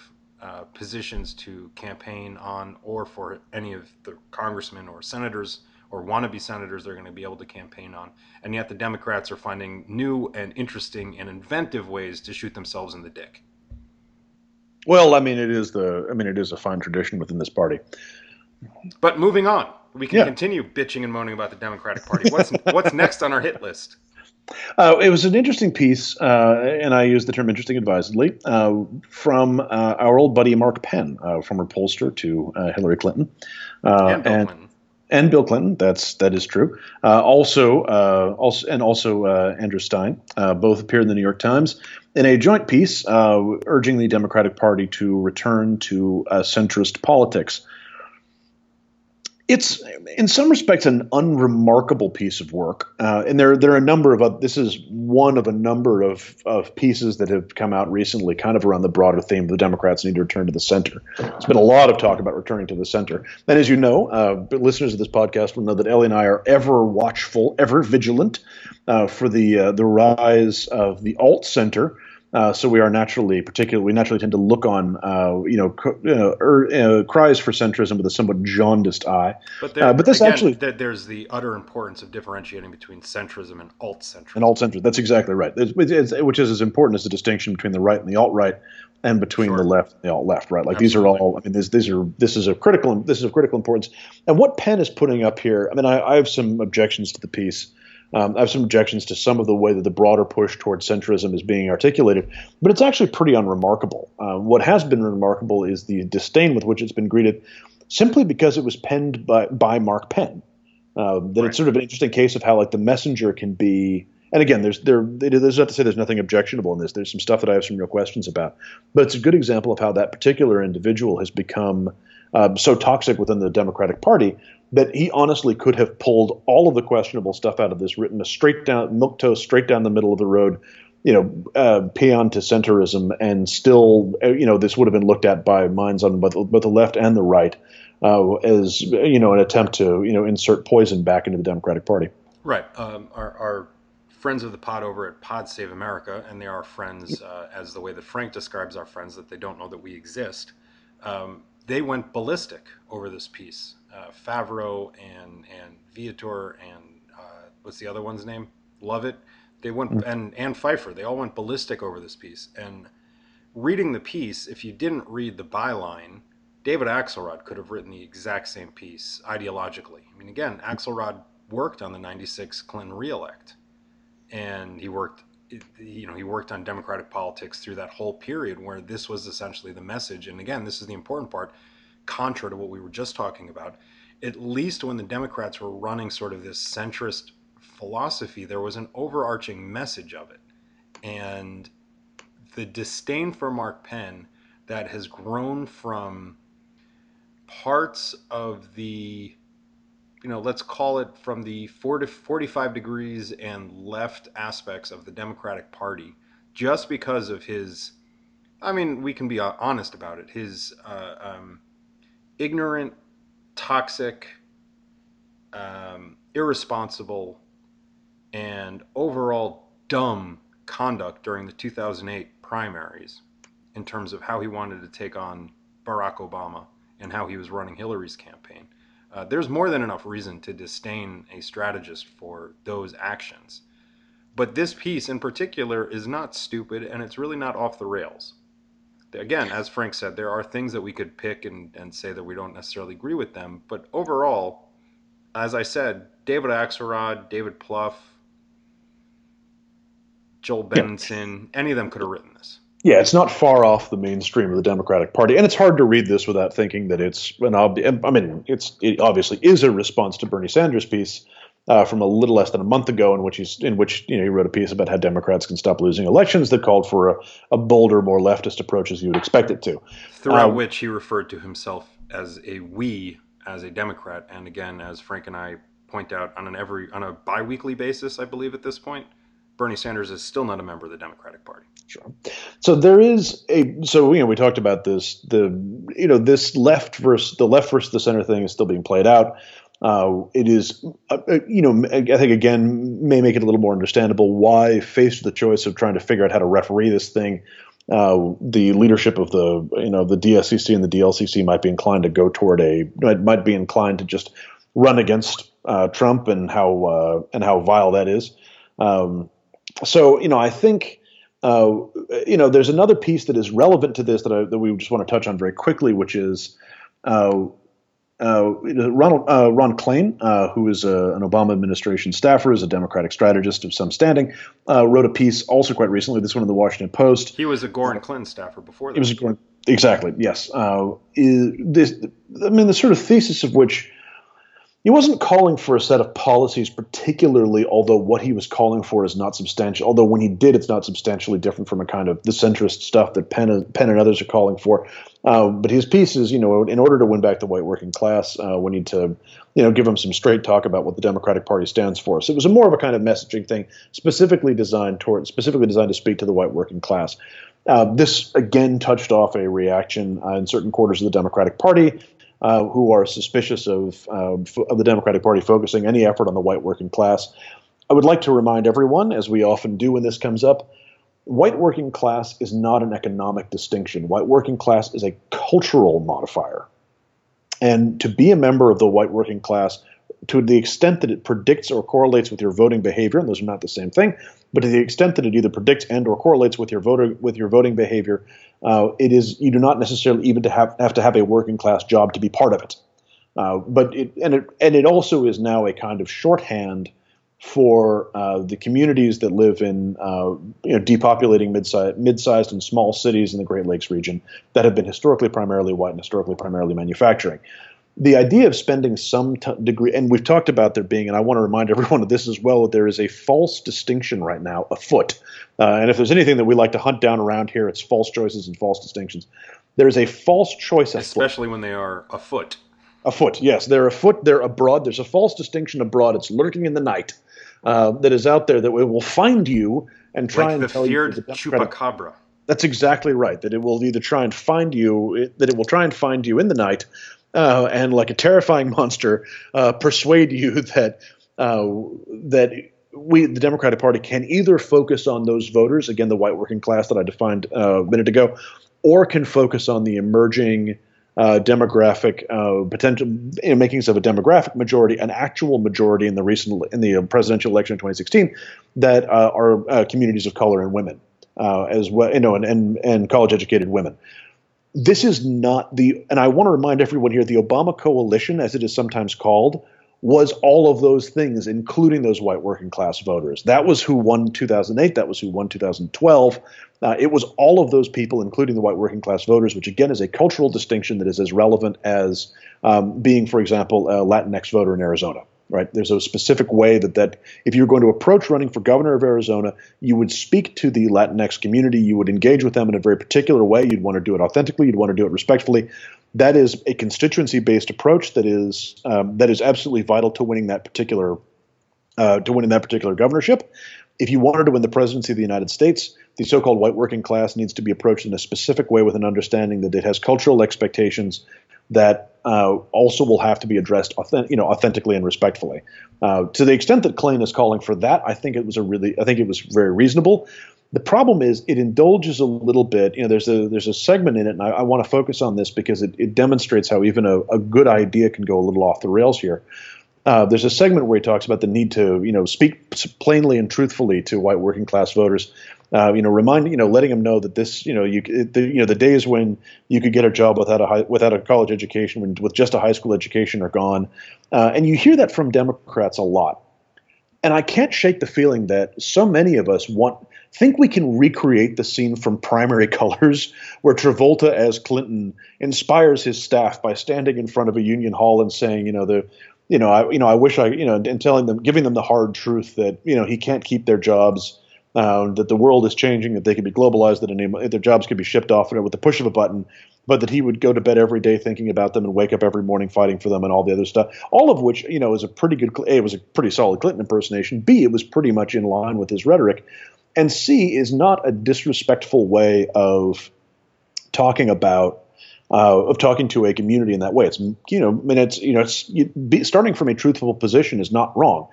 positions to campaign on, or for any of the congressmen or senators or wannabe senators they're going to be able to campaign on. And yet the Democrats are finding new and interesting and inventive ways to shoot themselves in the dick. Well, it is a fine tradition within this party. But moving on, we can continue bitching and moaning about the Democratic Party. What's next on our hit list? It was an interesting piece, and I use the term interesting advisedly, from our old buddy Mark Penn, former pollster to Hillary Clinton. And Bill Clinton, that is true. Also, Andrew Stein, both appeared in the New York Times in a joint piece urging the Democratic Party to return to centrist politics. It's, in some respects, an unremarkable piece of work, and there are a number of this is one of a number of pieces that have come out recently, kind of around the broader theme of the Democrats need to return to the center. There's been a lot of talk about returning to the center, and as you know, listeners of this podcast will know that Ellie and I are ever watchful, ever vigilant for the rise of the alt center. So we are naturally, we naturally tend to look on, cries for centrism with a somewhat jaundiced eye. But, there's the utter importance of differentiating between centrism and alt-centrism. And alt-centrism, that's exactly right. Which is as important as the distinction between the right and the alt-right, and between the left and the alt-left, right? Like Absolutely. These are all. I mean, this is of critical importance. And what Penn is putting up here, I mean, I have some objections to the piece. I have some objections to some of the way that the broader push toward centrism is being articulated, but it's actually pretty unremarkable. What has been remarkable is the disdain with which it's been greeted, simply because it was penned by Mark Penn. It's sort of an interesting case of how like the messenger can be. And again, there's not to say there's nothing objectionable in this. There's some stuff that I have some real questions about, but it's a good example of how that particular individual has become so toxic within the Democratic Party that he honestly could have pulled all of the questionable stuff out of this, written a straight down the middle of the road, peon to centrism, and still, this would have been looked at by minds on both the left and the right as an attempt to insert poison back into the Democratic Party. Right. Our friends of the pod over at Pod Save America, and they are friends, as the way that Frank describes our friends, that they don't know that we exist. They went ballistic over this piece. Favreau and Viator and what's the other one's name? Lovett. They went and Pfeiffer. They all went ballistic over this piece. And reading the piece, if you didn't read the byline, David Axelrod could have written the exact same piece ideologically. I mean, again, Axelrod worked on the 96 Clinton reelect, and he worked on Democratic politics through that whole period where this was essentially the message. And again, this is the important part. Contrary to what we were just talking about, at least when the Democrats were running sort of this centrist philosophy, there was an overarching message of it. And the disdain for Mark Penn that has grown from parts of the, let's call it from the 45 degrees and left aspects of the Democratic Party, just because of his, I mean, we can be honest about it, his ignorant, toxic, irresponsible, and overall dumb conduct during the 2008 primaries in terms of how he wanted to take on Barack Obama and how he was running Hillary's campaign. There's more than enough reason to disdain a strategist for those actions. But this piece in particular is not stupid, and it's really not off the rails. Again, as Frank said, there are things that we could pick and say that we don't necessarily agree with them. But overall, as I said, David Axelrod, David Plouffe, Joel Benson, any of them could have written this. Yeah, it's not far off the mainstream of the Democratic Party, and it's hard to read this without thinking that it's it obviously is a response to Bernie Sanders' piece from a little less than a month ago, in which he wrote a piece about how Democrats can stop losing elections that called for a bolder, more leftist approach as you would expect it to. Throughout which he referred to himself as a Democrat, and again, as Frank and I point out on a biweekly basis, I believe at this point, Bernie Sanders is still not a member of the Democratic Party. Sure. So there is we talked about this, this left versus the center thing is still being played out. It is, I think, again, may make it a little more understandable why, faced with the choice of trying to figure out how to referee this thing, the leadership of the DSCC and the DLCC might be inclined to go toward just run against Trump and how vile that is. I think. There's another piece that is relevant to this that we just want to touch on very quickly, which is Ron Klain, who is an Obama administration staffer, is a Democratic strategist of some standing, wrote a piece also quite recently, this one in the Washington Post. He was a Gore and Clinton staffer before that. He was a Gore, exactly, yes. The sort of thesis of which he wasn't calling for a set of policies particularly, although what he was calling for is not substantial. Although when he did, it's not substantially different from a kind of the centrist stuff that Penn and others are calling for. But his piece is, in order to win back the white working class, we need to, give him some straight talk about what the Democratic Party stands for. So it was more of a kind of messaging thing, specifically designed to speak to the white working class. This again touched off a reaction in certain quarters of the Democratic Party, who are suspicious of the Democratic Party focusing any effort on the white working class. I would like to remind everyone, as we often do when this comes up, white working class is not an economic distinction. White working class is a cultural modifier. And to be a member of the white working class, to the extent that it predicts or correlates with your voting behavior, and those are not the same thing, but to the extent that it either predicts and or correlates with your voting behavior, it is, you do not necessarily even have to have a working class job to be part of it. But it also is now a kind of shorthand for the communities that live in depopulating mid-sized and small cities in the Great Lakes region that have been historically primarily white and historically primarily manufacturing. The idea of spending some degree, and we've talked about there being, and I want to remind everyone of this as well, that there is a false distinction right now afoot. And if there's anything that we like to hunt down around here, it's false choices and false distinctions. There is a false choice afoot. Especially when they are afoot. Afoot, yes. They're afoot, they're abroad. There's a false distinction abroad. It's lurking in the night that is out there that will find you and try and tell you. Like the feared chupacabra. That's exactly right, that it will either try and find you, that it will try and find you in the night, and like a terrifying monster, persuade you that that we, the Democratic Party, can either focus on those voters, again, the white working class that I defined a minute ago, or can focus on the emerging demographic potential, makings of a demographic majority, an actual majority in the presidential election of 2016 that are communities of color and women as well, and college-educated women. This is not the – and I want to remind everyone here, the Obama coalition, as it is sometimes called, was all of those things, including those white working class voters. That was who won 2008. That was who won 2012. It was all of those people, including the white working class voters, which again is a cultural distinction that is as relevant as being, for example, a Latinx voter in Arizona. Right? There's a specific way that if you're going to approach running for governor of Arizona, you would speak to the Latinx community. You would engage with them in a very particular way. You'd want to do it authentically. You'd want to do it respectfully. That is a constituency-based approach that is absolutely vital to winning that particular governorship. If you wanted to win the presidency of the United States, the so-called white working class needs to be approached in a specific way with an understanding that it has cultural expectations that also will have to be addressed authentically and respectfully. To the extent that Klain is calling for that, I think it was very reasonable. The problem is it indulges a little bit. There's a segment in it, and I want to focus on this because it demonstrates how even a good idea can go a little off the rails here. There's a segment where he talks about the need to, speak plainly and truthfully to white working class voters. Letting them know that this, the days when you could get a job without a college education, with just a high school education, are gone. And you hear that from Democrats a lot. And I can't shake the feeling that so many of us think we can recreate the scene from Primary Colors, where Travolta as Clinton inspires his staff by standing in front of a union hall and saying, and giving them the hard truth that he can't keep their jobs. That the world is changing, that they could be globalized, that their jobs could be shipped off with the push of a button, but that he would go to bed every day thinking about them and wake up every morning fighting for them and all the other stuff. All of which, is a pretty good – A, it was a pretty solid Clinton impersonation. B, it was pretty much in line with his rhetoric. And C, is not a disrespectful way of talking about of talking to a community in that way. Starting from a truthful position is not wrong.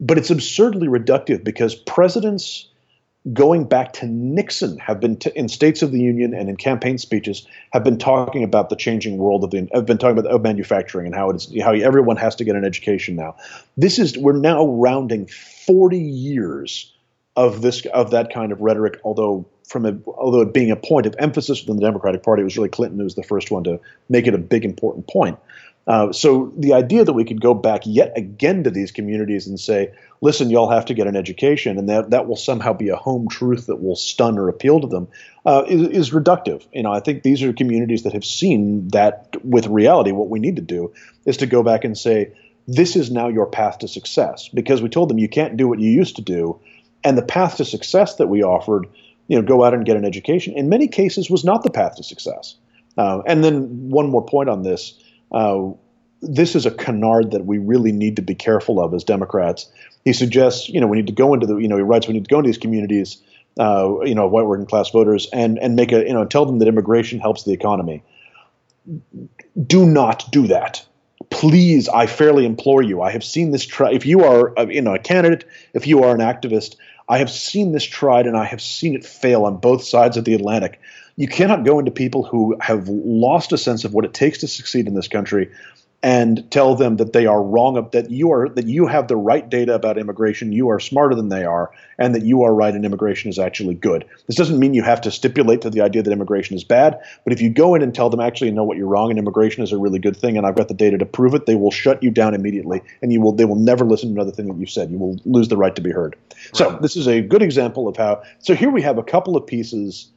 But it's absurdly reductive because presidents going back to Nixon have been in States of the Union and in campaign speeches have been talking about the changing world of manufacturing and how everyone has to get an education now. We're now rounding 40 years of that kind of rhetoric, although it being a point of emphasis within the Democratic Party, it was really Clinton who was the first one to make it a big important point. So the idea that we could go back yet again to these communities and say, listen, y'all have to get an education, and that will somehow be a home truth that will stun or appeal to them is reductive. I think these are communities that have seen that with reality. What we need to do is to go back and say, this is now your path to success, because we told them you can't do what you used to do. And the path to success that we offered, go out and get an education, in many cases was not the path to success. And then one more point on this. This is a canard that we really need to be careful of as Democrats. He suggests, we need to go into he writes, we need to go into these communities, white working class voters and make tell them that immigration helps the economy. Do not do that. Please, I fairly implore you. I have seen this. If you are a candidate, if you are an activist, I have seen this tried, and I have seen it fail on both sides of the Atlantic. You cannot go into people who have lost a sense of what it takes to succeed in this country and tell them that they are wrong, that you have the right data about immigration, you are smarter than they are, and that you are right and immigration is actually good. This doesn't mean you have to stipulate to the idea that immigration is bad, but if you go in and tell them, actually, you know what, you're wrong and immigration is a really good thing and I've got the data to prove it, they will shut you down immediately and they will never listen to another thing that you've said. You will lose the right to be heard. Right. So this is a good example of how – so here we have a couple of pieces –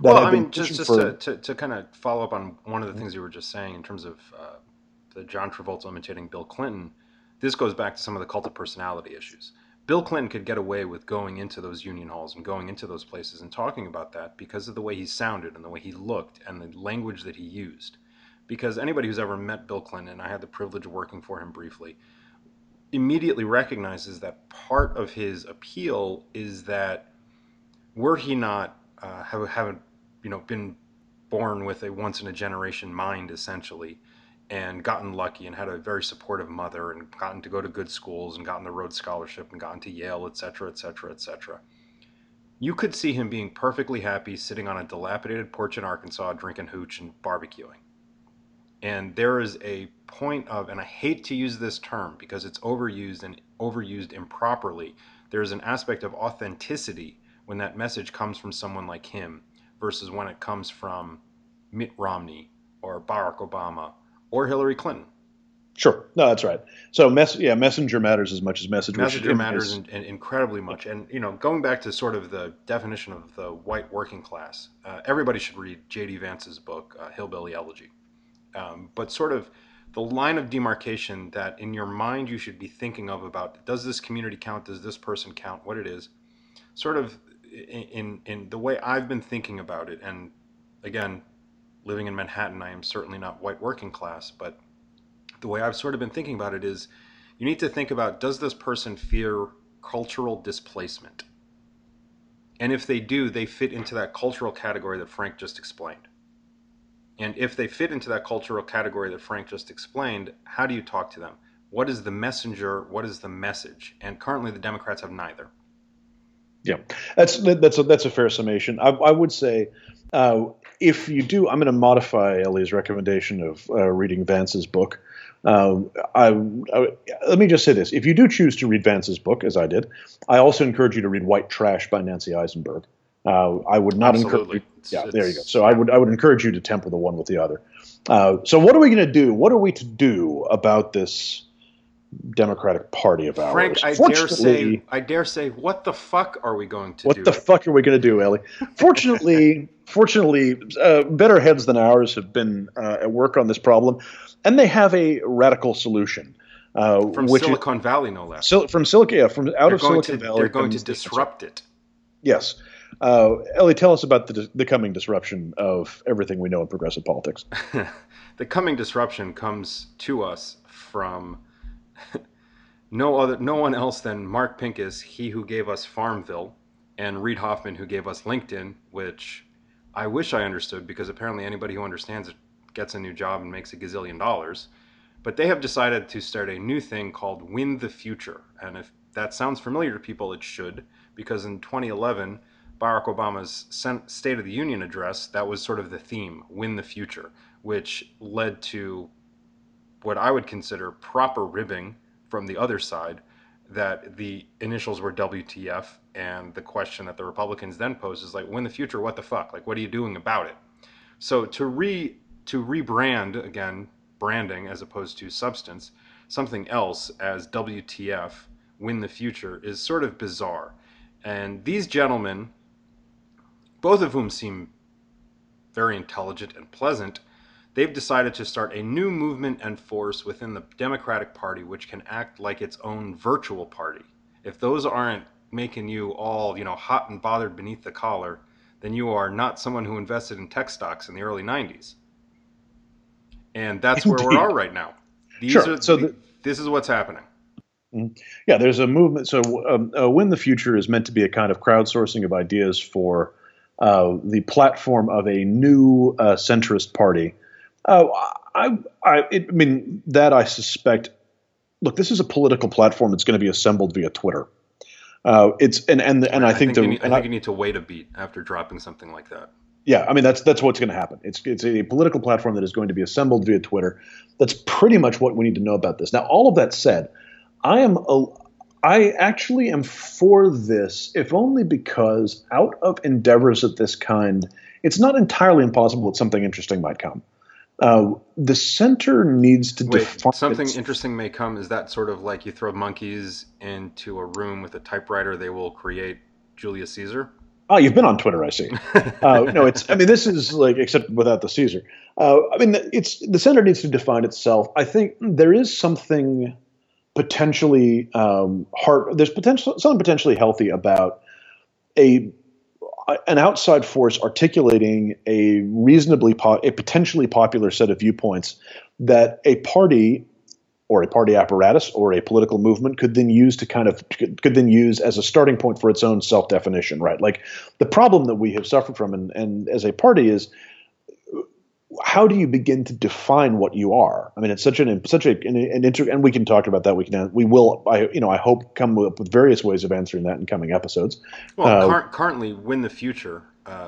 well, I mean, just to kind of follow up on one of the things you were just saying in terms of the John Travolta imitating Bill Clinton, this goes back to some of the cult of personality issues. Bill Clinton could get away with going into those union halls and going into those places and talking about that because of the way he sounded and the way he looked and the language that he used. Because anybody who's ever met Bill Clinton, and I had the privilege of working for him briefly, immediately recognizes that part of his appeal is that were he not been born with a once-in-a-generation mind, essentially, and gotten lucky and had a very supportive mother and gotten to go to good schools and gotten the Rhodes Scholarship and gotten to Yale, et cetera, et cetera, et cetera. You could see him being perfectly happy sitting on a dilapidated porch in Arkansas drinking hooch and barbecuing. And there is a point of, and I hate to use this term because it's overused and overused improperly, there is an aspect of authenticity when that message comes from someone like him versus when it comes from Mitt Romney or Barack Obama or Hillary Clinton. Sure. No, that's right. So, messenger matters as much as message. Messenger matters incredibly much. And, you know, going back to sort of the definition of the white working class, everybody should read J.D. Vance's book, Hillbilly Elegy. But sort of the line of demarcation that in your mind you should be thinking of about, does this community count? Does this person count? What it is, sort of in the way I've been thinking about it, and again, living in Manhattan, I am certainly not white working class, but the way I've sort of been thinking about it is you need to think about, does this person fear cultural displacement? And if they do, they fit into that cultural category that Frank just explained. And if they fit into that cultural category that Frank just explained, how do you talk to them? What is the messenger? What is the message? And currently the Democrats have neither. Yeah, that's a fair summation. I would say if you do, I'm going to modify Ellie's recommendation of reading Vance's book. Let me just say this. If you do choose to read Vance's book, as I did, I also encourage you to read White Trash by Nancy Eisenberg. I would not encourage. Yeah, there you go. So I would encourage you to temper the one with the other. So what are we going to do? What are we to do about this Democratic Party of ours? Frank, I dare say, what the fuck are we going to do? What the fuck are we going to do, Ellie? Fortunately, better heads than ours have been at work on this problem, and they have a radical solution. From Silicon Valley, no less. From out of Silicon Valley. They're going to disrupt it. Yes. Ellie, tell us about the coming disruption of everything we know in progressive politics. The coming disruption comes to us from no one else than Mark Pincus, he who gave us Farmville, and Reid Hoffman, who gave us LinkedIn, which I wish I understood because apparently anybody who understands it gets a new job and makes a gazillion dollars. But they have decided to start a new thing called Win the Future. And if that sounds familiar to people, it should, because in 2011, Barack Obama's State of the Union address, that was sort of the theme, Win the Future, which led to what I would consider proper ribbing from the other side, that the initials were WTF, and the question that the Republicans then posed is like, win the future, what the fuck? Like, what are you doing about it? So to rebrand, again, branding as opposed to substance, something else as WTF, win the future, is sort of bizarre. And these gentlemen, both of whom seem very intelligent and pleasant, they've decided to start a new movement and force within the Democratic Party, which can act like its own virtual party. If those aren't making you all, hot and bothered beneath the collar, then you are not someone who invested in tech stocks in the early 90s. And that's Indeed. Where we are right now. This is what's happening. Yeah, there's a movement. So Win the Future is meant to be a kind of crowdsourcing of ideas for the platform of a new centrist party. I suspect, look, this is a political platform that's going to be assembled via Twitter. I think you need to wait a beat after dropping something like that. Yeah, I mean that's what's going to happen. It's a political platform that is going to be assembled via Twitter. That's pretty much what we need to know about this. Now, all of that said, I actually am for this, if only because out of endeavors of this kind, it's not entirely impossible that something interesting might come. The center needs to define something interesting may come. Is that sort of like you throw monkeys into a room with a typewriter, they will create Julius Caesar? Oh, you've been on Twitter, I see. No, it's. I mean, this is like, except without the Caesar. I mean, it's the center needs to define itself. I think there is something potentially something potentially healthy about an outside force articulating a potentially popular set of viewpoints that a party or a party apparatus or a political movement could then use use as a starting point for its own self-definition, right? Like the problem that we have suffered from and as a party is how do you begin to define what you are? I mean, it's and we can talk about that. I hope come up with various ways of answering that in coming episodes. Well, currently Win the Future.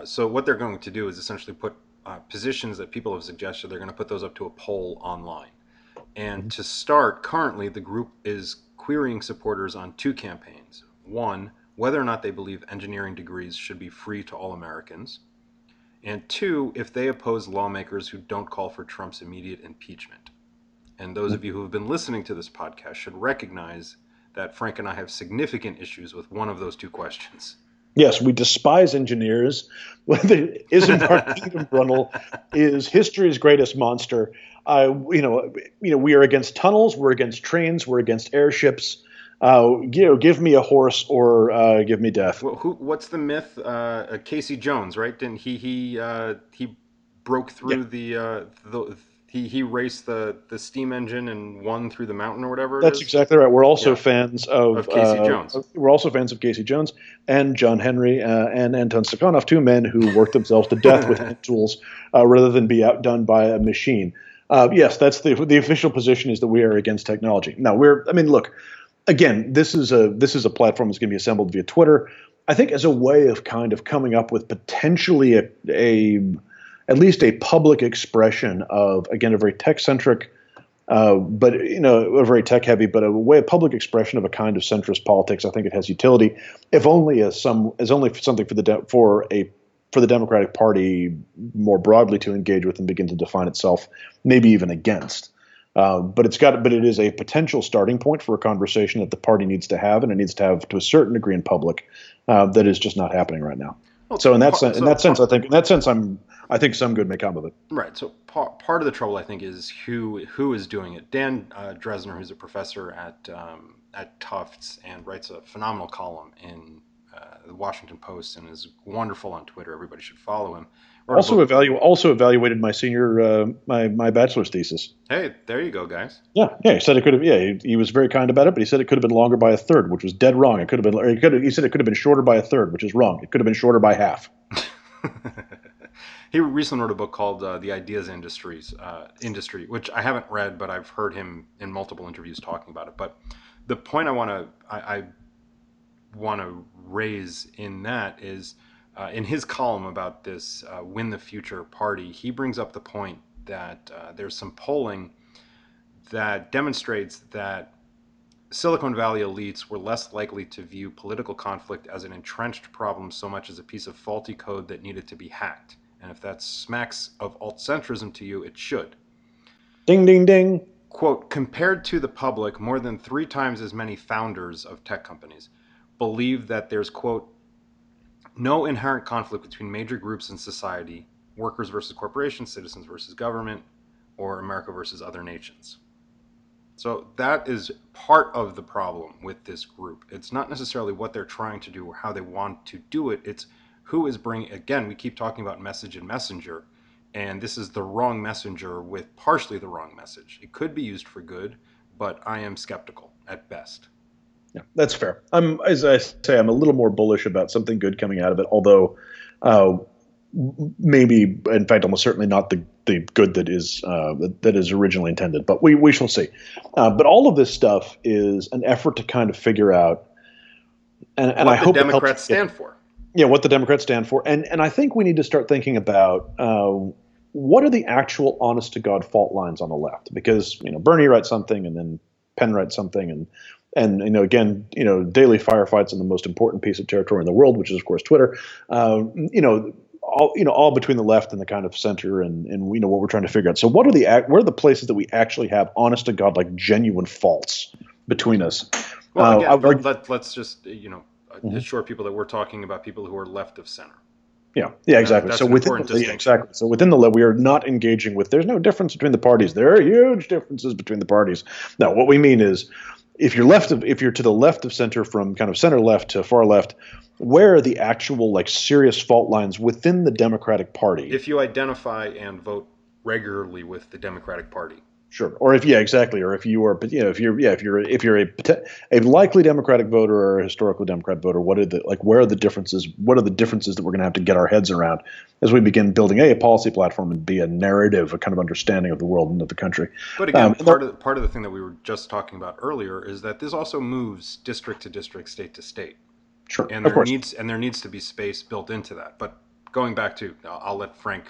So what they're going to do is essentially put positions that people have suggested. They're going to put those up to a poll online. And to start, currently, the group is querying supporters on two campaigns. One, whether or not they believe engineering degrees should be free to all Americans. And two, if they oppose lawmakers who don't call for Trump's immediate impeachment. And those of you who have been listening to this podcast should recognize that Frank and I have significant issues with one of those two questions. Yes, we despise engineers. Isambard Edenbrundle is history's greatest monster. We are against tunnels. We're against trains. We're against airships. Give me a horse or give me death. Well, what's the myth? Casey Jones, right? Didn't he broke through he raced the steam engine and won through the mountain or whatever. That's exactly right. We're also fans of Casey Jones. We're also fans of Casey Jones and John Henry and Anton Sukhanov, two men who worked themselves to death with hand tools rather than be outdone by a machine. Yes, that's the official position is that we are against technology. Now this is a platform that's going to be assembled via Twitter. I think as a way of kind of coming up with potentially at least a public expression of, again, a very tech-centric, a very tech-heavy, but a way of public expression of a kind of centrist politics. I think it has utility, if only something for the Democratic Party more broadly to engage with and begin to define itself, maybe even against. But it is a potential starting point for a conversation that the party needs to have, and it needs to have to a certain degree in public that is just not happening right now. Well, so I think some good may come of it. Right. So part of the trouble, I think, is who is doing it. Dan Dresner, who's a professor at Tufts and writes a phenomenal column in the Washington Post and is wonderful on Twitter. Everybody should follow him. Also evaluated my senior my bachelor's thesis. Hey, there you go, guys. Yeah. He said it could have. Yeah, he was very kind about it, but he said it could have been longer by a third, which was dead wrong. It could have been. He said it could have been shorter by a third, which is wrong. It could have been shorter by half. He recently wrote a book called "The Ideas Industry," which I haven't read, but I've heard him in multiple interviews talking about it. But the point I want to raise in that is. In his column about this Win the Future party, he brings up the point that there's some polling that demonstrates that Silicon Valley elites were less likely to view political conflict as an entrenched problem so much as a piece of faulty code that needed to be hacked. And if that smacks of alt-centrism to you, it should. Ding, ding, ding. Quote, compared to the public, more than 3 times as many founders of tech companies believe that there's, quote, no inherent conflict between major groups in society, workers versus corporations, citizens versus government, or America versus other nations. So that is part of the problem with this group. It's not necessarily what they're trying to do or how they want to do it. It's who is bringing, again, we keep talking about message and messenger, and this is the wrong messenger with partially the wrong message. It could be used for good, but I am skeptical at best. Yeah, that's fair. I'm a little more bullish about something good coming out of it, although maybe, in fact, almost certainly not the good that is originally intended. But we shall see. But all of this stuff is an effort to kind of figure out and I hope the Democrats stand for. Yeah, what the Democrats stand for. And I think we need to start thinking about what are the actual honest-to-God fault lines on the left? Because, you know, Bernie writes something and then Penn writes something. And you know, again, you know, daily firefights in the most important piece of territory in the world, which is, of course, Twitter, all between the left and the kind of center and you know, what we're trying to figure out. So what are the places that we actually have honest-to-God, like, genuine faults between us? Well, again, let's just, you know, assure people that we're talking about people who are left of center. Yeah, yeah, exactly. So within the left, we are not engaging with. There's no difference between the parties. There are huge differences between the parties. Now, what we mean is, if you're to the left of center, from kind of center left to far left, where are the actual, like, serious fault lines within the Democratic Party? If you identify and vote regularly with the Democratic Party. Sure. Or if, yeah, exactly. Or if you are, you know, if you're a likely Democratic voter or a historical Democrat voter, where are the differences? What are the differences that we're going to have to get our heads around as we begin building a policy platform and be a narrative, a kind of understanding of the world and of the country? But again, part of the thing that we were just talking about earlier is that this also moves district to district, state to state. Sure. And there needs to be space built into that. But going back to, I'll let Frank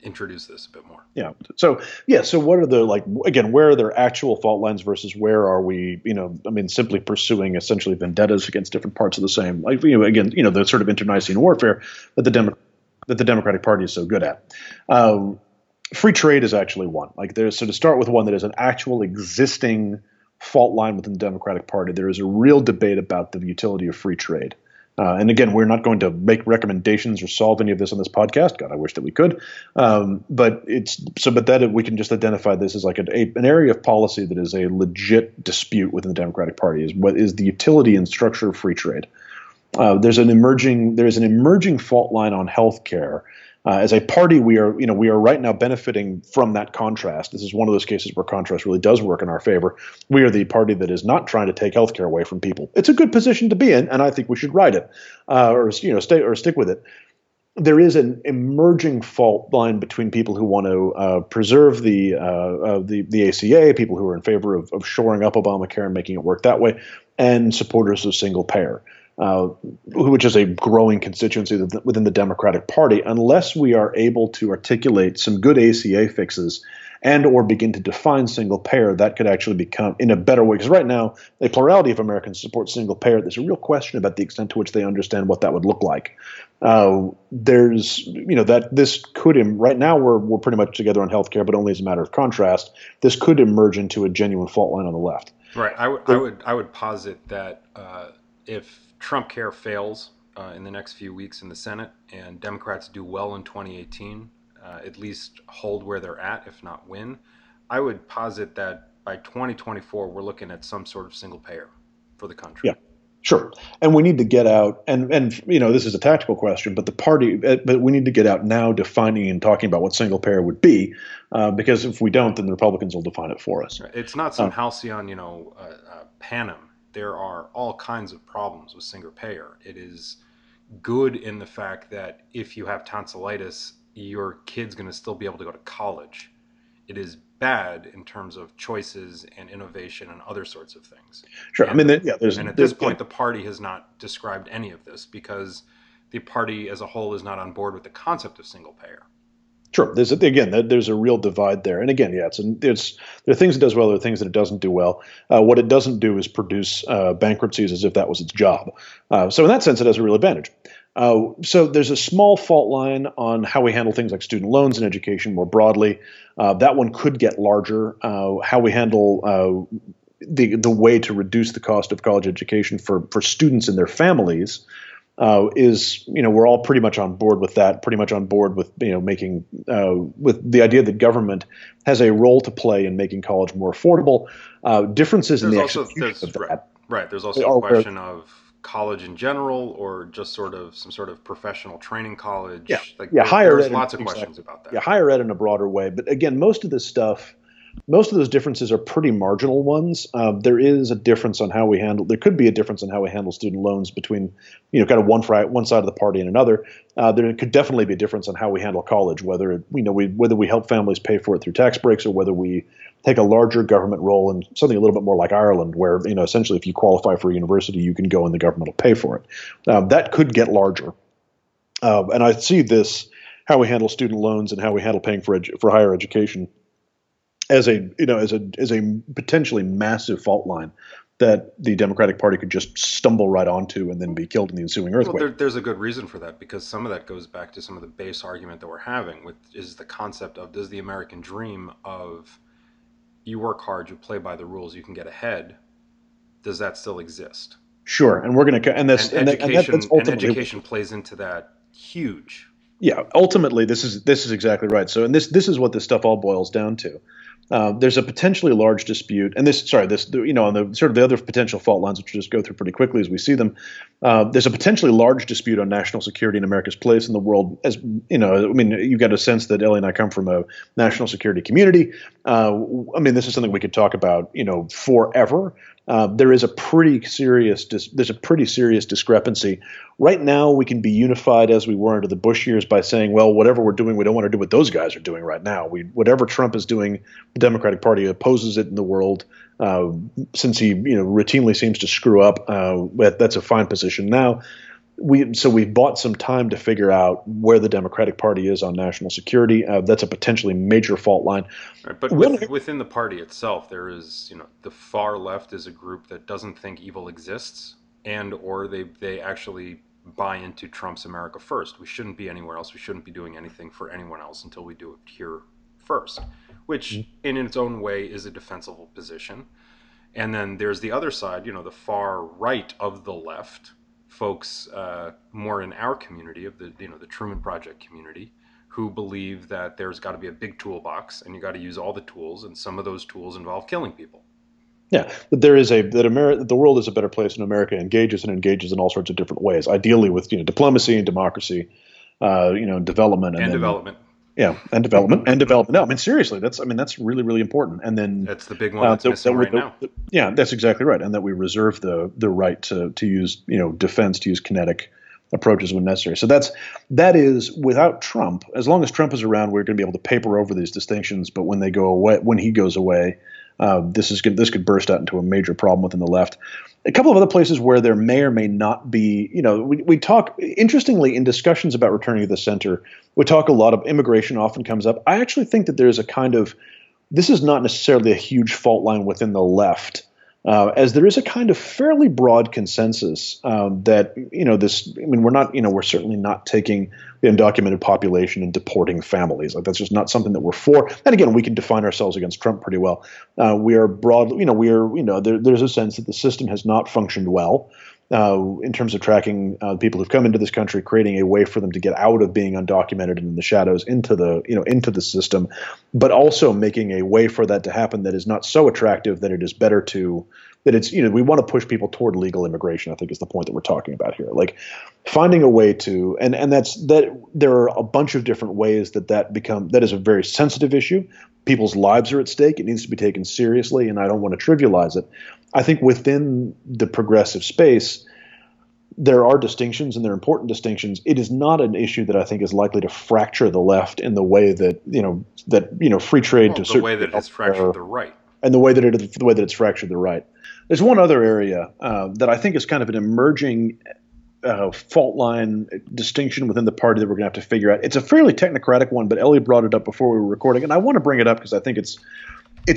introduce this a bit more. Yeah. So what are the, like, again, where are their actual fault lines versus where are we, you know, I mean, simply pursuing essentially vendettas against different parts of the same, like, you know, again, you know, the sort of internecine warfare that the Democratic Party is so good at. Free trade is actually one. Like, so to start with one that is an actual existing fault line within the Democratic Party, there is a real debate about the utility of free trade. And again, we're not going to make recommendations or solve any of this on this podcast. God, I wish that we could. But that we can just identify this as like an area of policy that is a legit dispute within the Democratic Party, is what is the utility and structure of free trade. There is an emerging fault line on healthcare. As a party, we are right now benefiting from that contrast. This is one of those cases where contrast really does work in our favor. We are the party that is not trying to take healthcare away from people. It's a good position to be in, and I think we should ride it, stick with it. There is an emerging fault line between people who want to preserve the ACA, people who are in favor of shoring up Obamacare and making it work that way, and supporters of single payer. Which is a growing constituency within the Democratic Party, unless we are able to articulate some good ACA fixes and or begin to define single payer, that could actually become in a better way. Because right now, a plurality of Americans support single payer. There's a real question about the extent to which they understand what that would look like. Right now we're pretty much together on healthcare, but only as a matter of contrast. This could emerge into a genuine fault line on the left. Right. I would posit that if Trump care fails in the next few weeks in the Senate and Democrats do well in 2018, at least hold where they're at, if not win, I would posit that by 2024, we're looking at some sort of single payer for the country. Yeah, sure. And we need to get out and you know, this is a tactical question, but we need to get out now defining and talking about what single payer would be, because if we don't, then the Republicans will define it for us. It's not some halcyon, panem. There are all kinds of problems with single payer. It is good in the fact that if you have tonsillitis, your kid's going to still be able to go to college. It is bad in terms of choices and innovation and other sorts of things. Sure. And, at this point, the party has not described any of this because the party as a whole is not on board with the concept of single payer. Sure. There's a real divide there. And again, yeah, there are things it does well, there are things that it doesn't do well. What it doesn't do is produce bankruptcies as if that was its job. So in that sense, it has a real advantage. So there's a small fault line on how we handle things like student loans and education more broadly. That one could get larger. How we handle the way to reduce the cost of college education for students and their families we're all pretty much on board with that, pretty much on board with, you know, making, with the idea that government has a role to play in making college more affordable. Differences in the execution of that. Right. There's also a question of college in general or just sort of some sort of professional training college. Yeah. Higher ed. There's lots of questions about that. Yeah, higher ed in a broader way. But again, most of this stuff Most of those differences are pretty marginal ones. There is a difference on how we handle. There could be a difference in how we handle student loans between, kind of one side of the party and another. There could definitely be a difference on how we handle college, whether we help families pay for it through tax breaks or whether we take a larger government role in something a little bit more like Ireland, where essentially if you qualify for a university, you can go and the government will pay for it. That could get larger, and I see this. How we handle student loans and how we handle paying for higher education as a potentially massive fault line that the Democratic Party could just stumble right onto and then be killed in the ensuing earthquake. Well, there's a good reason for that, because some of that goes back to some of the base argument that we're having, which is the concept of does the American dream of you work hard, you play by the rules, you can get ahead. Does that still exist? Sure, and we're going to and education plays into that huge. Yeah, ultimately, this is exactly right. So, and this is what this stuff all boils down to. There's a potentially large dispute, and on the sort of the other potential fault lines, which we'll just go through pretty quickly as we see them. There's a potentially large dispute on national security and America's place in the world. As you've got a sense that Ellie and I come from a national security community. This is something we could talk about, forever. There's a pretty serious discrepancy. Right now, we can be unified as we were under the Bush years by saying, well, whatever we're doing, we don't want to do what those guys are doing right now. Whatever Trump is doing, the Democratic Party opposes it in the world. Since he routinely seems to screw up, that's a fine position now. We've bought some time to figure out where the Democratic Party is on national security. That's a potentially major fault line. Right, but within the party itself, there is, the far left is a group that doesn't think evil exists, and or they actually buy into Trump's America first. We shouldn't be anywhere else. We shouldn't be doing anything for anyone else until we do it here first, which in its own way is a defensible position. And then there's the other side, the far right of the left, folks more in our community of the the Truman Project community, who believe that there's got to be a big toolbox and you got to use all the tools, and some of those tools involve killing people. Yeah, but the world is a better place, and America engages in all sorts of different ways. Ideally, with diplomacy and democracy, development and development. Yeah, and development. No, seriously, that's really, really important. And then that's the big one that's missing right now. Yeah, that's exactly right. And that we reserve the right to use defense, to use kinetic approaches when necessary. So that is without Trump. As long as Trump is around, we're going to be able to paper over these distinctions. But when they go away, when he goes away, this could burst out into a major problem within the left. A couple of other places where there may or may not be, we talk, interestingly, in discussions about returning to the center, we talk a lot of immigration often comes up. I actually think that there's a kind of, this is not necessarily a huge fault line within the left, as there is a kind of fairly broad consensus that, we're certainly not taking the undocumented population and deporting families. Like, that's just not something that we're for. And again, we can define ourselves against Trump pretty well. We are broadly, there's a sense that the system has not functioned well in terms of tracking people who've come into this country, creating a way for them to get out of being undocumented and in the shadows into the system, but also making a way for that to happen that is not so attractive that it is better to, that it's, we want to push people toward legal immigration, I think is the point that we're talking about here. Like finding a way to, and there are a bunch of different ways that is a very sensitive issue. People's lives are at stake. It needs to be taken seriously, and I don't want to trivialize it. I think within the progressive space, there are distinctions, and they're important distinctions. It is not an issue that I think is likely to fracture the left in the way that free trade to the way that it's fractured the right, and the way that it's fractured the right. There's one other area that I think is kind of an emerging fault line distinction within the party that we're going to have to figure out. It's a fairly technocratic one, but Ellie brought it up before we were recording, and I want to bring it up because I think it's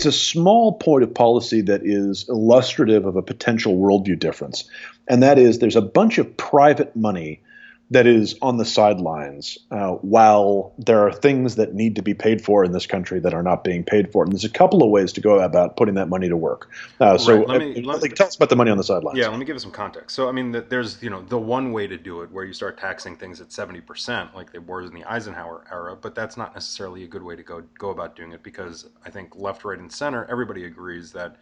a small point of policy that is illustrative of a potential worldview difference. And that is, there's a bunch of private money that is on the sidelines while there are things that need to be paid for in this country that are not being paid for. And there's a couple of ways to go about putting that money to work. Tell us about the money on the sidelines. Yeah, let me give you some context. So, there's the one way to do it where you start taxing things at 70%, like they were in the Eisenhower era, but that's not necessarily a good way to go about doing it, because I think left, right, and center, everybody agrees that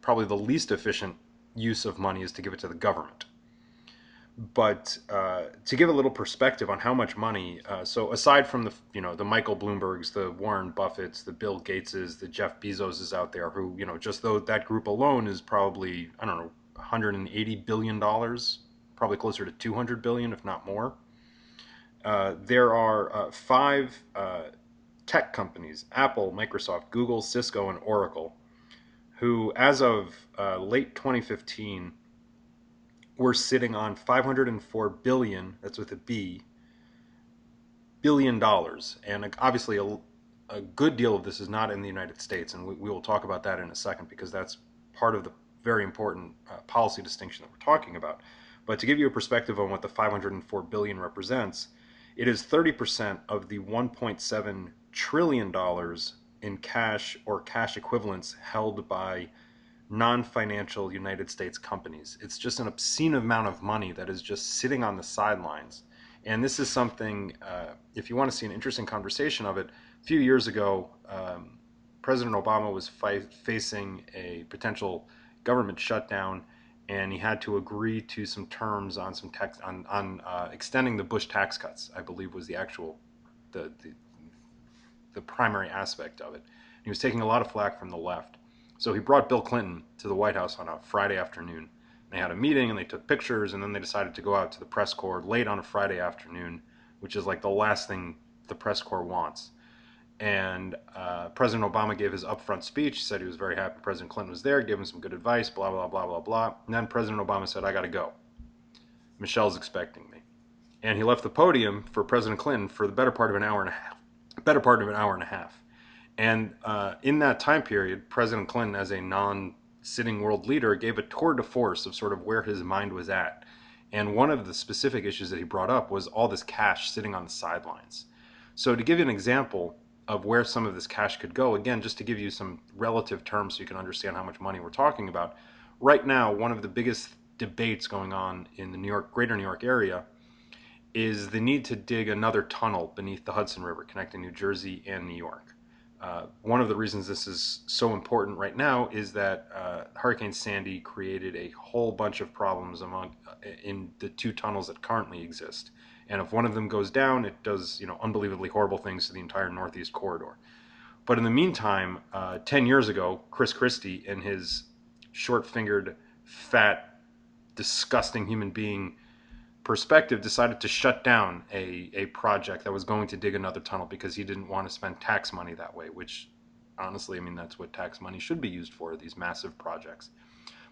probably the least efficient use of money is to give it to the government. But to give a little perspective on how much money, so aside from the, you know, the Michael Bloombergs, the Warren Buffetts, the Bill Gateses, the Jeff Bezoses out there who, you know, just though that group alone is probably, I don't know, $180 billion, probably closer to $200 billion, if not more. There are five tech companies, Apple, Microsoft, Google, Cisco, and Oracle, who as of late 2015 we're sitting on $504 billion, that's with a B, billion dollars. And obviously a good deal of this is not in the United States, and we will talk about that in a second because that's part of the very important policy distinction that we're talking about. But to give you a perspective on what the $504 billion represents, it is 30% of the $1.7 trillion in cash or cash equivalents held by non-financial United States companies. It's just an obscene amount of money that is just sitting on the sidelines. And this is something, if you want to see an interesting conversation of it, a few years ago, President Obama was facing a potential government shutdown, and he had to agree to some terms on some tax on extending the Bush tax cuts, I believe was the actual, the primary aspect of it. And he was taking a lot of flack from the left. So he brought Bill Clinton to the White House on a Friday afternoon. They had a meeting and they took pictures, and then they decided to go out to the press corps late on a Friday afternoon, which is like the last thing the press corps wants. And President Obama gave his upfront speech, said he was very happy President Clinton was there, gave him some good advice, blah, blah, blah, blah, blah. And then President Obama said, "I got to go. Michelle's expecting me." And he left the podium for President Clinton for the better part of an hour and a half. And in that time period, President Clinton, as a non-sitting world leader, gave a tour de force of sort of where his mind was at. And one of the specific issues that he brought up was all this cash sitting on the sidelines. So to give you an example of where some of this cash could go, again, just to give you some relative terms so you can understand how much money we're talking about, right now, one of the biggest debates going on in the greater New York area is the need to dig another tunnel beneath the Hudson River connecting New Jersey and New York. One of the reasons this is so important right now is that Hurricane Sandy created a whole bunch of problems in the two tunnels that currently exist. And if one of them goes down, it does, you know, unbelievably horrible things to the entire Northeast corridor. But in the meantime, 10 years ago, Chris Christie and his short-fingered, fat, disgusting human being perspective decided to shut down a project that was going to dig another tunnel because he didn't want to spend tax money that way, which honestly, I mean, that's what tax money should be used for, these massive projects.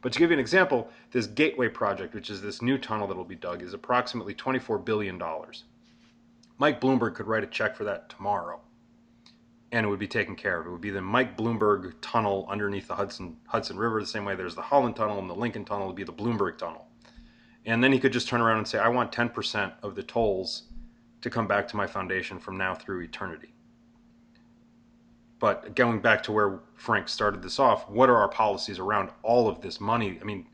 But to give you an example, this Gateway project, which is this new tunnel that will be dug, is approximately $24 billion. Mike Bloomberg could write a check for that tomorrow, and it would be taken care of. It would be the Mike Bloomberg tunnel underneath the Hudson River, the same way there's the Holland Tunnel and the Lincoln Tunnel would be the Bloomberg Tunnel. And then he could just turn around and say, I want 10% of the tolls to come back to my foundation from now through eternity. But going back to where Frank started this off, what are our policies around all of this money? I mean,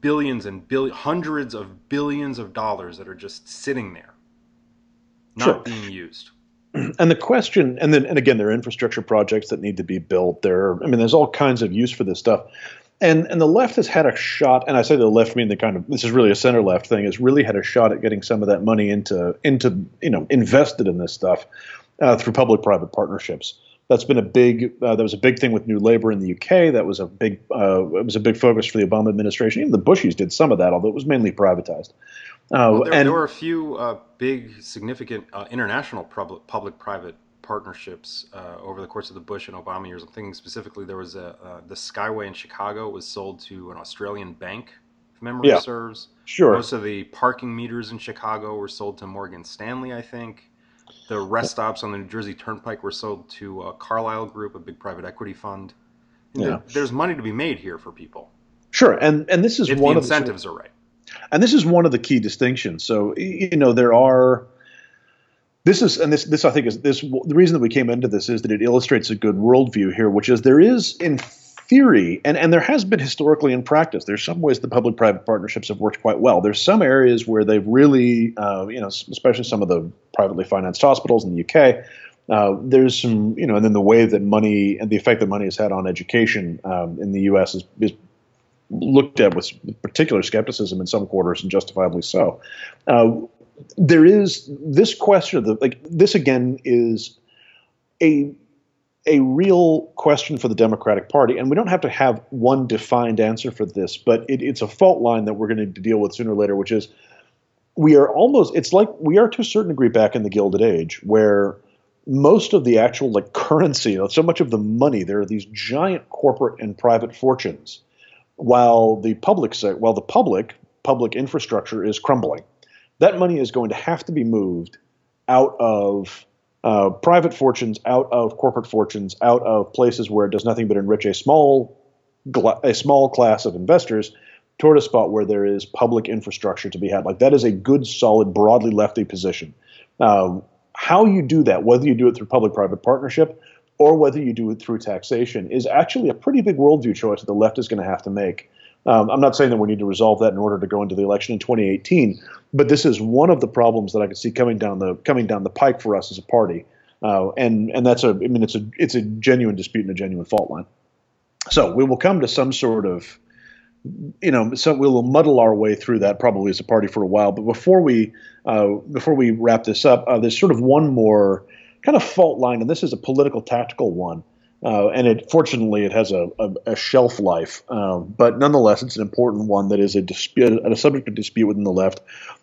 billions and hundreds of billions of dollars that are just sitting there, not being used. And the question, and again, there are infrastructure projects that need to be built. I mean, there's all kinds of use for this stuff. And the left has had a shot, and I say the left, I mean the kind of, this is really a center left thing, has really had a shot at getting some of that money into you know, invested in this stuff through public-private partnerships. That's been a big, that was a big thing with New Labour in the UK. That was a big, it was a big focus for the Obama administration. Even the Bushies did some of that, although it was mainly privatized. Well, there were a few big, significant international public-private partnerships over the course of the Bush and Obama years. I'm thinking specifically there was the Skyway in Chicago was sold to an Australian bank, if memory serves. Sure. Most of the parking meters in Chicago were sold to Morgan Stanley, I think. The rest stops on the New Jersey Turnpike were sold to Carlyle Group, a big private equity fund. There's money to be made here for people. Sure, and this is one of the incentives are right. And this is one of the key distinctions. So, you know, there are. This is, and this I think is this. The reason that we came into this is that it illustrates a good worldview here, which is there is in theory, and there has been historically in practice. There's some ways the public-private partnerships have worked quite well. There's some areas where they've really, you know, especially some of the privately financed hospitals in the UK. There's some, you know, and then the way that money and the effect that money has had on education in the US is looked at with particular skepticism in some quarters, and justifiably so. There is this question of the, like, this again is a real question for the Democratic Party, and we don't have to have one defined answer for this, but it's a fault line that we're going to deal with sooner or later, which is we are almost, it's like we are to a certain degree back in the Gilded Age, where most of the actual like currency, so much of the money, there are these giant corporate and private fortunes, while the public public infrastructure is crumbling. That money is going to have to be moved out of private fortunes, out of corporate fortunes, out of places where it does nothing but enrich a small class of investors toward a spot where there is public infrastructure to be had. Like, that is a good, solid, broadly lefty position. How you do that, whether you do it through public-private partnership or whether you do it through taxation, is actually a pretty big worldview choice that the left is going to have to make. I'm not saying that we need to resolve that in order to go into the election in 2018, but this is one of the problems that I can see coming down the pike for us as a party, and that's a, I mean, it's a genuine dispute and a genuine fault line. So we will come to some sort of, so we will muddle our way through that probably as a party for a while. But before we wrap this up, there's sort of one more kind of fault line, and this is a political tactical one. And fortunately, it has a shelf life. But nonetheless, it's an important one that is a subject of dispute within the left,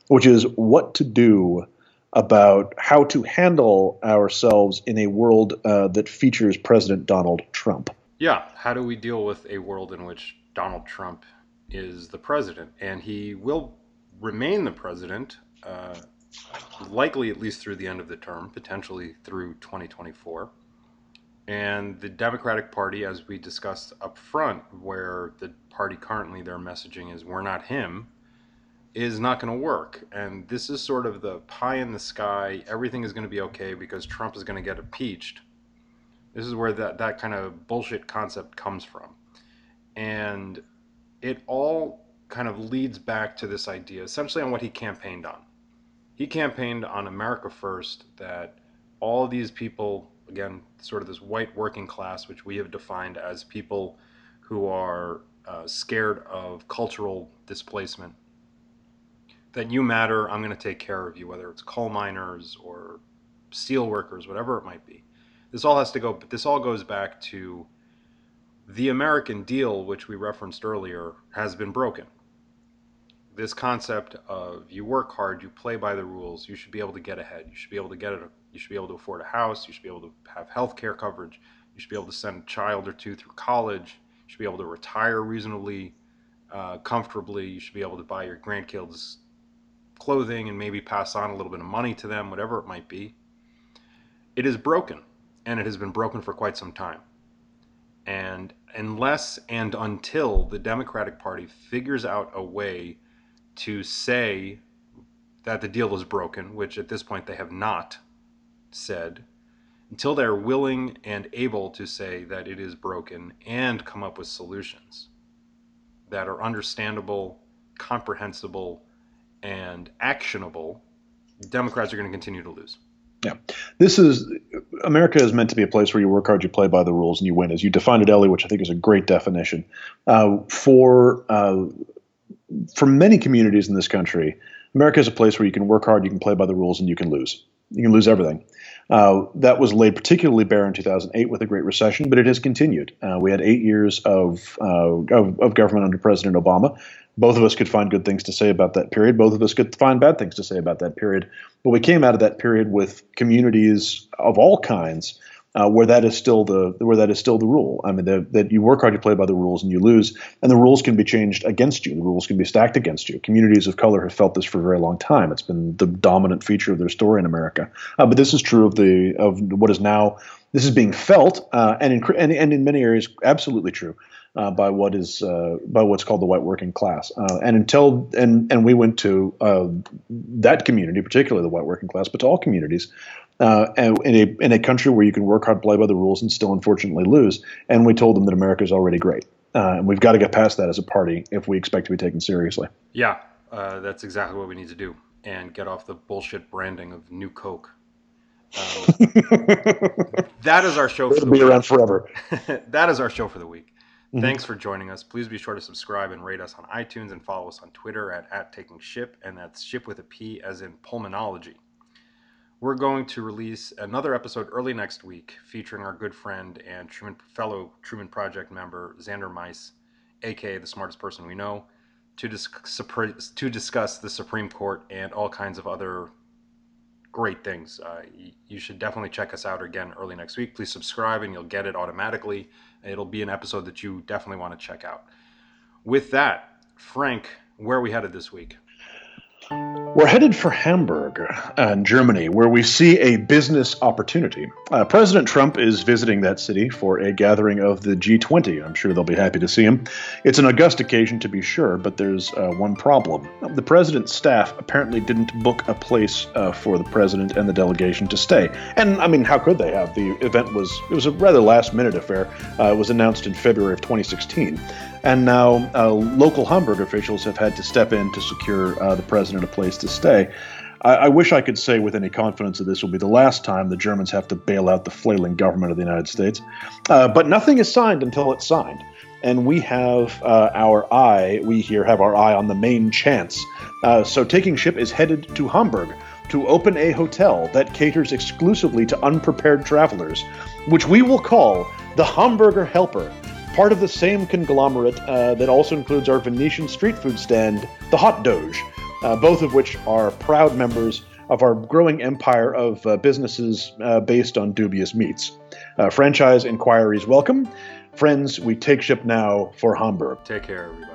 which is what to do about how to handle ourselves in a world that features President Donald Trump. Yeah. How do we deal with a world in which Donald Trump is the president? And he will remain the president, likely at least through the end of the term, potentially through 2024. And the Democratic Party, as we discussed up front, where the party currently, their messaging is "we're not him," is not going to work. And this is sort of the pie in the sky, everything is going to be okay because Trump is going to get impeached. This is where that kind of bullshit concept comes from. And it all kind of leads back to this idea, essentially, on what he campaigned on. He campaigned on America First, that all these people, again, sort of this white working class, which we have defined as people who are scared of cultural displacement, that you matter, I'm going to take care of you, whether it's coal miners or steel workers, whatever it might be. This all goes back to the American deal, which we referenced earlier, has been broken. This concept of you work hard, you play by the rules, you should be able to get ahead, you should be able to afford a house, you should be able to have health care coverage, you should be able to send a child or two through college, you should be able to retire reasonably comfortably, you should be able to buy your grandkids clothing and maybe pass on a little bit of money to them, whatever it might be. It is broken, and it has been broken for quite some time. And unless and until the Democratic Party figures out a way to say that the deal is broken, which at this point they have not said, until they're willing and able to say that it is broken and come up with solutions that are understandable, comprehensible, and actionable, Democrats are going to continue to lose. Yeah. America is meant to be a place where you work hard, you play by the rules, and you win, as you defined it, Ellie, which I think is a great definition. For many communities in this country, America is a place where you can work hard, you can play by the rules, and you can lose. You can lose everything. That was laid particularly bare in 2008 with the Great Recession, but it has continued. We had 8 years of government under President Obama. Both of us could find good things to say about that period. Both of us could find bad things to say about that period. But we came out of that period with communities of all kinds where that is still the rule. I mean, that you work hard, you play by the rules, and you lose. And the rules can be changed against you. The rules can be stacked against you. Communities of color have felt this for a very long time. It's been the dominant feature of their story in America. But this is true of what is now. This is being felt, and in many areas, absolutely true by what's called the white working class. And we went to that community, particularly the white working class, but to all communities. In a country where you can work hard, play by the rules, and still unfortunately lose. And we told them that America is already great. And we've got to get past that as a party if we expect to be taken seriously. Yeah, that's exactly what we need to do. And get off the bullshit branding of New Coke. That is our show for the week. It'll be around forever. That is our show for the week. Mm-hmm. Thanks for joining us. Please be sure to subscribe and rate us on iTunes and follow us on Twitter at Taking Ship, and that's ship with a P as in pulmonology. We're going to release another episode early next week featuring our good friend and fellow Truman Project member, Xander Mice, a.k.a. the smartest person we know, to discuss the Supreme Court and all kinds of other great things. You should definitely check us out again early next week. Please subscribe and you'll get it automatically. It'll be an episode that you definitely want to check out. With that, Frank, where are we headed this week? We're headed for Hamburg, Germany, where we see a business opportunity. President Trump is visiting that city for a gathering of the G20. I'm sure they'll be happy to see him. It's an august occasion, to be sure, but there's one problem. The president's staff apparently didn't book a place for the president and the delegation to stay. And, I mean, how could they have? The event was a rather last-minute affair. It was announced in February of 2016. And now local Hamburg officials have had to step in to secure the president a place to stay. I wish I could say with any confidence that this will be the last time the Germans have to bail out the flailing government of the United States. But nothing is signed until it's signed. And we have our eye on the main chance. So Taking Ship is headed to Hamburg to open a hotel that caters exclusively to unprepared travelers, which we will call the Hamburger Helper, part of the same conglomerate that also includes our Venetian street food stand, the Hot Doge. Both of which are proud members of our growing empire of businesses based on dubious meats. Franchise inquiries welcome. Friends, we take ship now for Hamburg. Take care, everybody.